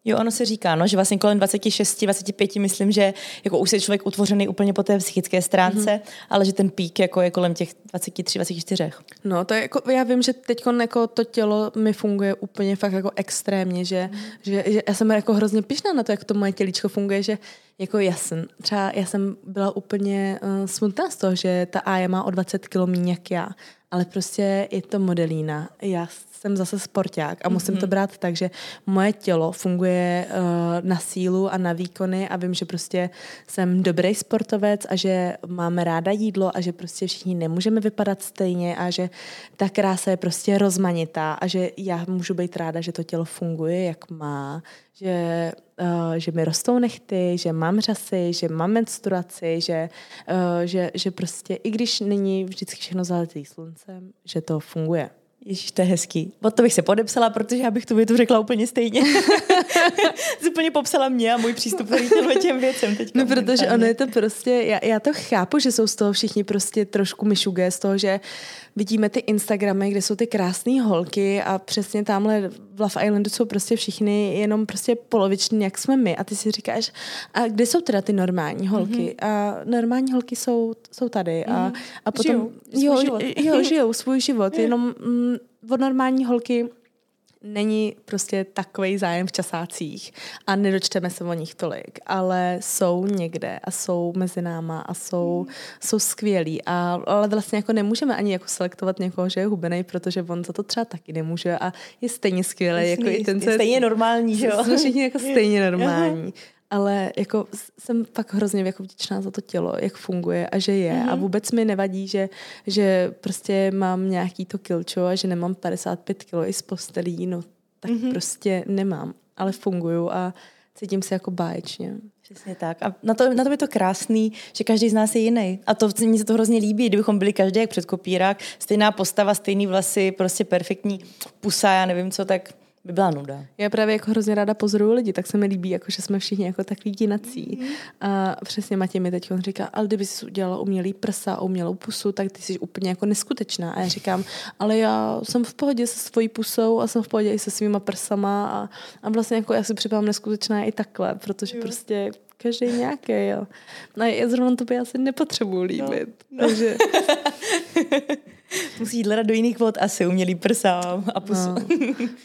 Jo, ono se říká, no, že vlastně kolem dvacet šest, dvacet pět, myslím, že jako už je člověk utvořený úplně po té psychické stránce, mm-hmm. ale že ten pík jako je kolem těch dvacet tři, dvacet čtyři. No, to je jako, já vím, že teď jako to tělo mi funguje úplně fakt jako extrémně, že, mm. že, že já jsem jako hrozně pyšná na to, jak to moje tělíčko funguje, že jako jasn, třeba já jsem byla úplně uh, smutná z toho, že ta Aja má o dvacet kilo míň jak já, ale prostě je to modelína, já jsem zase sporták a musím mm-hmm. to brát tak, že moje tělo funguje uh, na sílu a na výkony a vím, že prostě jsem dobrý sportovec a že máme ráda jídlo a že prostě všichni nemůžeme vypadat stejně a že ta krása je prostě rozmanitá a že já můžu být ráda, že to tělo funguje, jak má, že, uh, že mi rostou nechty, že mám řasy, že mám menstruaci, že, uh, že, že prostě i když není vždycky všechno zalitý sluncem, že to funguje. Ježíš, to je hezký. Od to bych se podepsala, protože já bych tu větu řekla úplně stejně. Jsi úplně popsala mě a můj přístup k těm věcem teď. No, protože ono je to prostě, já, já to chápu, že jsou z toho všichni prostě trošku myšugé, z toho, že vidíme ty Instagramy, kde jsou ty krásné holky a přesně tamhle v Love Islandu jsou prostě všichni jenom prostě poloviční, jak jsme my. A ty si říkáš, a kde jsou teda ty normální holky? Mm-hmm. A normální holky jsou, jsou tady. Mm-hmm. A, a potom, žijou, jo, život. jo, žijou svůj život, mm. jenom mm, od normální holky není prostě takovej zájem v časácích a nedočteme se o nich tolik, ale jsou někde a jsou mezi náma a jsou, mm. jsou skvělí. A, ale vlastně jako nemůžeme ani jako selektovat někoho, že je hubenej, protože on za to třeba taky nemůže a je stejně skvělý. Jako i ten, je stejně normální, že jo? Jsme všichni jako stejně normální. Ale jako jsem fakt hrozně jako vděčná za to tělo, jak funguje a že je. Mm-hmm. A vůbec mi nevadí, že, že prostě mám nějaký to kilčo a že nemám padesát pět kilo i z postelí, no tak mm-hmm. prostě nemám. Ale funguju a cítím se jako báječně. Přesně tak. A na to, na to je to krásný, že každý z nás je jiný. A to mně se to hrozně líbí, kdybychom byli každý jak předkopírák, stejná postava, stejný vlasy, prostě perfektní pusa, já nevím co, tak... by byla nuda. Já právě jako hrozně ráda pozoruju lidi, tak se mi líbí, jako, že jsme všichni jako takový jinací. Mm-hmm. A přesně Matěj mi teď on říká, ale kdyby jsi udělala umělý prsa, umělou pusu, tak ty jsi úplně jako neskutečná. A já říkám, ale já jsem v pohodě se svojí pusou a jsem v pohodě i se svýma prsama a, a vlastně jako já si připadám neskutečná i takhle, protože mm. prostě každý nějaký, jo. A já zrovna tobě asi nepotřebuju líbit. No. No. Takže... Musí hledat do jiných vod asi umělý prsa a pusu. No,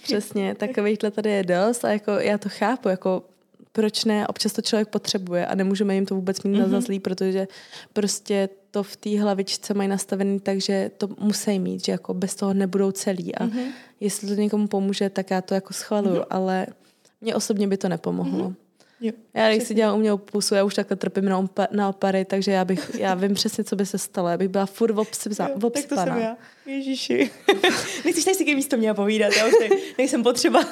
přesně, takovýchhle tady je dost a jako já to chápu, jako proč ne, občas to člověk potřebuje a nemůžeme jim to vůbec mít mm-hmm. na zlý, protože prostě to v té hlavičce mají nastavený tak, že to musí mít, že jako bez toho nebudou celý a mm-hmm. jestli to někomu pomůže, tak já to jako schvaluju, mm-hmm. ale mě osobně by to nepomohlo. Mm-hmm. Jo, já když si dělám umělou pusu, já už takhle trpím na, umpa, na opary, takže já bych, já vím přesně, co by se stalo. Já bych byla furt obsypaná. Tak to jsem já. Ježiši. Nechceš tady si kým místo mě povídat, já už tady nejsem potřeba.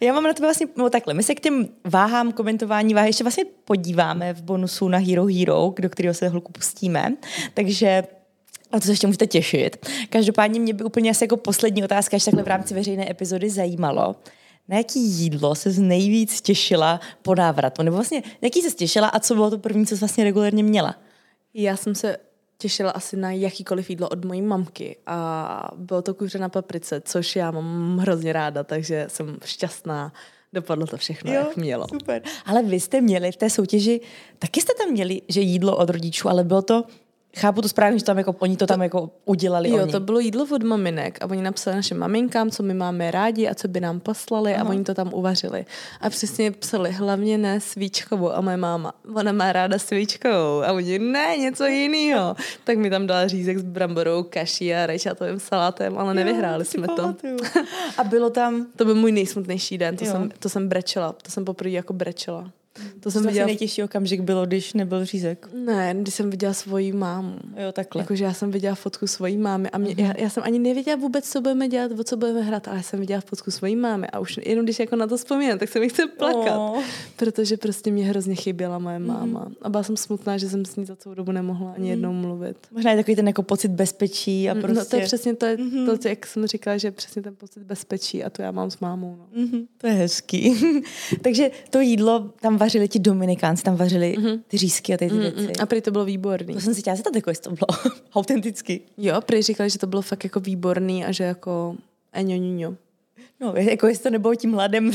Já mám na to vlastně, no takhle, my se k těm váhám, komentování váhy ještě vlastně podíváme v bonusu na Hero Hero, do kterého se hluku pustíme, takže a to se ještě můžete těšit. Každopádně mě by úplně asi jako poslední otázka, až takhle v rámci veřejné epizody zajímalo, na jaký jídlo se nejvíc těšila po návratu, nebo vlastně jaký se těšila a co bylo to první, co jsi vlastně regulérně měla? Já jsem se těšila asi na jakýkoliv jídlo od mojí mamky a bylo to kuře na paprice, což já mám hrozně ráda, takže jsem šťastná. Dopadlo to všechno, jo, jak mělo. Super. Ale vy jste měli v té soutěži, taky jste tam měli, že jídlo od rodičů, ale bylo to, chápu to správně, že tam jako, oni to, to tam jako udělali. Jo, oni. To bylo jídlo od maminek a oni napsali našim maminkám, co my máme rádi a co by nám poslali. Aha. A oni to tam uvařili. A přesně psali, hlavně ne svíčkovou. A moje máma, ona má ráda svíčkovou. A oni, ne, něco jiného. Tak mi tam dala řízek s bramborou, kaší a rajčatovým salátem, ale nevyhráli jo, jsme to. A bylo tam... To byl můj nejsmutnější den, to jsem, to jsem brečela. To jsem poprvé jako brečela. To jsem to viděla... nejtěžší okamžik bylo, když nebyl řízek. Ne, když jsem viděla svoji mámu. Jo, takhle. Jakože já jsem viděla fotku svojí mámy a mě, já, já jsem ani nevěděla vůbec, co budeme dělat, o co budeme hrát, ale já jsem viděla fotku svojí mámy a už jenom když jako na to vzpomínám, tak se mi chce plakat. Oh. Protože prostě mě hrozně chyběla moje máma. Mm. A byla jsem smutná, že jsem s ní za celou dobu nemohla ani mm. jednou mluvit. Možná je takový ten jako pocit bezpečí a prostě... No to je přesně to, je mm-hmm. to jak jsem říkala, že přesně ten pocit bezpečí a to já mám s mámou. No. Mm-hmm. To je hezký. Takže to jídlo tam vařili ti Dominikánci, tam vařili mm-hmm. ty řízky a ty, ty věci. Mm-hmm. A prý to bylo výborný. To jsem si chtěla zeptat, jako jestli to bylo autentický. Jo, prý říkali, že to bylo fakt jako výborný a že jako eňoňoňo. No, jako jestli to nebylo tím hladem.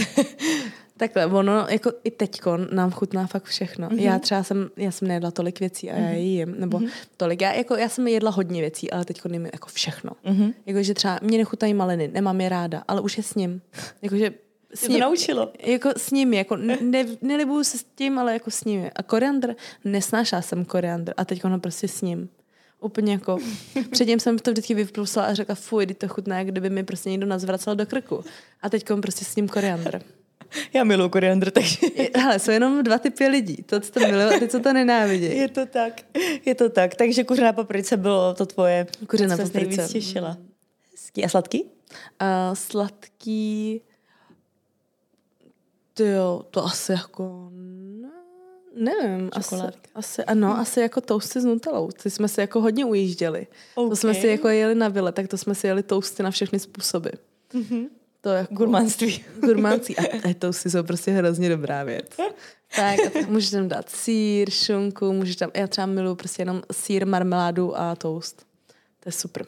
Takhle, ono, jako i teďko nám chutná fakt všechno. Mm-hmm. Já třeba jsem, já jsem nejedla tolik věcí a mm-hmm. já je jím, nebo mm-hmm. tolik. Já, jako, já jsem jedla hodně věcí, ale teďko nejím jako všechno. Mm-hmm. Jakože třeba mě nechutají maliny, nemám je ráda, ale už je s ním. Jakože s ním, naučilo. Jako s nimi, jako ne, nelibuju se s tím, ale jako s nimi. A koriandr, nesnášela jsem koriandr a teď ono prostě s ním. Úplně jako, předtím jsem to vždycky vyprusila a řekla, fuj, to chutná, kdyby mi prostě někdo nás vracel do krku. A teď prostě s ním koriandr. Já miluji koriandr, takže... Hele, jsou jenom dva typy lidí. To, co to miluji a ty, co to nenávidí. Je to tak, je to tak. Takže kuře na paprice bylo to tvoje, kuře na paprice. Nejvíc těšila. A sladký? Uh, sladký... Jo, to asi jako, ne, nevím, asi, asi, ano, asi jako toasty s nutelou, ty jsme si jako hodně ujížděli, okay. To jsme si jako jeli na vile, tak to jsme si jeli toasty na všechny způsoby. Mm-hmm. To jako gurmánství. Gurmánství. A, a toasty jsou prostě hrozně dobrá věc. Tak, tak můžeš tam dát sýr, šunku, můžeš tam, já třeba miluji prostě jenom sýr, marmeládu a toast. To je super.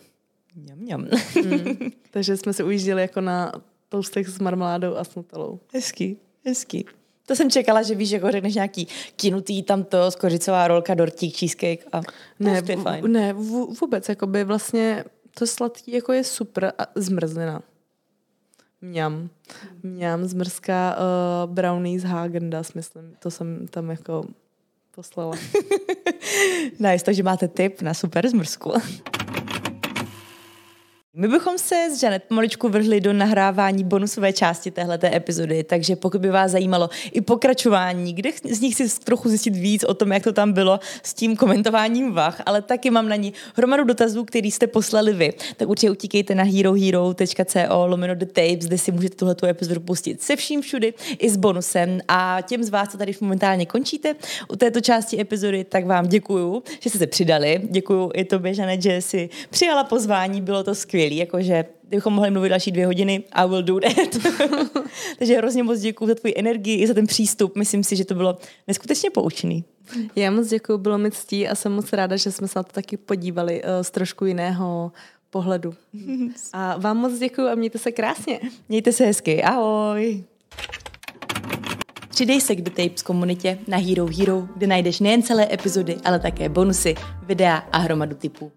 Mňam, mňam. Mm. Takže jsme si ujížděli jako na toastech s marmeládou a s nutelou. Hezký. Hezký. To jsem čekala, že víš, jako řekneš nějaký kinutý tamto, skořicová rolka, dortík, cheesecake a ne, to je fajn. V, ne, v, vůbec, jakoby vlastně to sladký jako je super a zmrzlina. Mňam. Mňam, zmrzka, uh, brownies, Häagen-Dazs, myslím, to jsem tam jako poslala. Nice, takže máte tip na super zmrzku. My bychom se s Žanet pomaličku vrhli do nahrávání bonusové části téhleté epizody, takže pokud by vás zajímalo i pokračování, kde z nich chci trochu zjistit víc o tom, jak to tam bylo s tím komentováním vah, ale taky mám na ní hromadu dotazů, který jste poslali vy, tak určitě utíkejte na herohero tečka co lomeno the tapes, kde si můžete tuhletu epizodu pustit se vším všudy i s bonusem a těm z vás, co tady momentálně končíte u této části epizody, tak vám děkuju, že jste se přidali, děkuju i tobě, Žanet, že jsi přijala pozvání, bylo to skvělé. Jakože bychom mohli mluvit další dvě hodiny, I will do that. Takže hrozně moc děkuju za tvoji energii i za ten přístup. Myslím si, že to bylo neskutečně poučný. Já moc děkuju, bylo mi ctí a jsem moc ráda, že jsme se na to taky podívali uh, z trošku jiného pohledu. A vám moc děkuju a mějte se krásně. Mějte se hezky, ahoj. Přidej se k The Tapes komunitě na Hero Hero, kde najdeš nejen celé epizody, ale také bonusy, videa a hromadu tipů.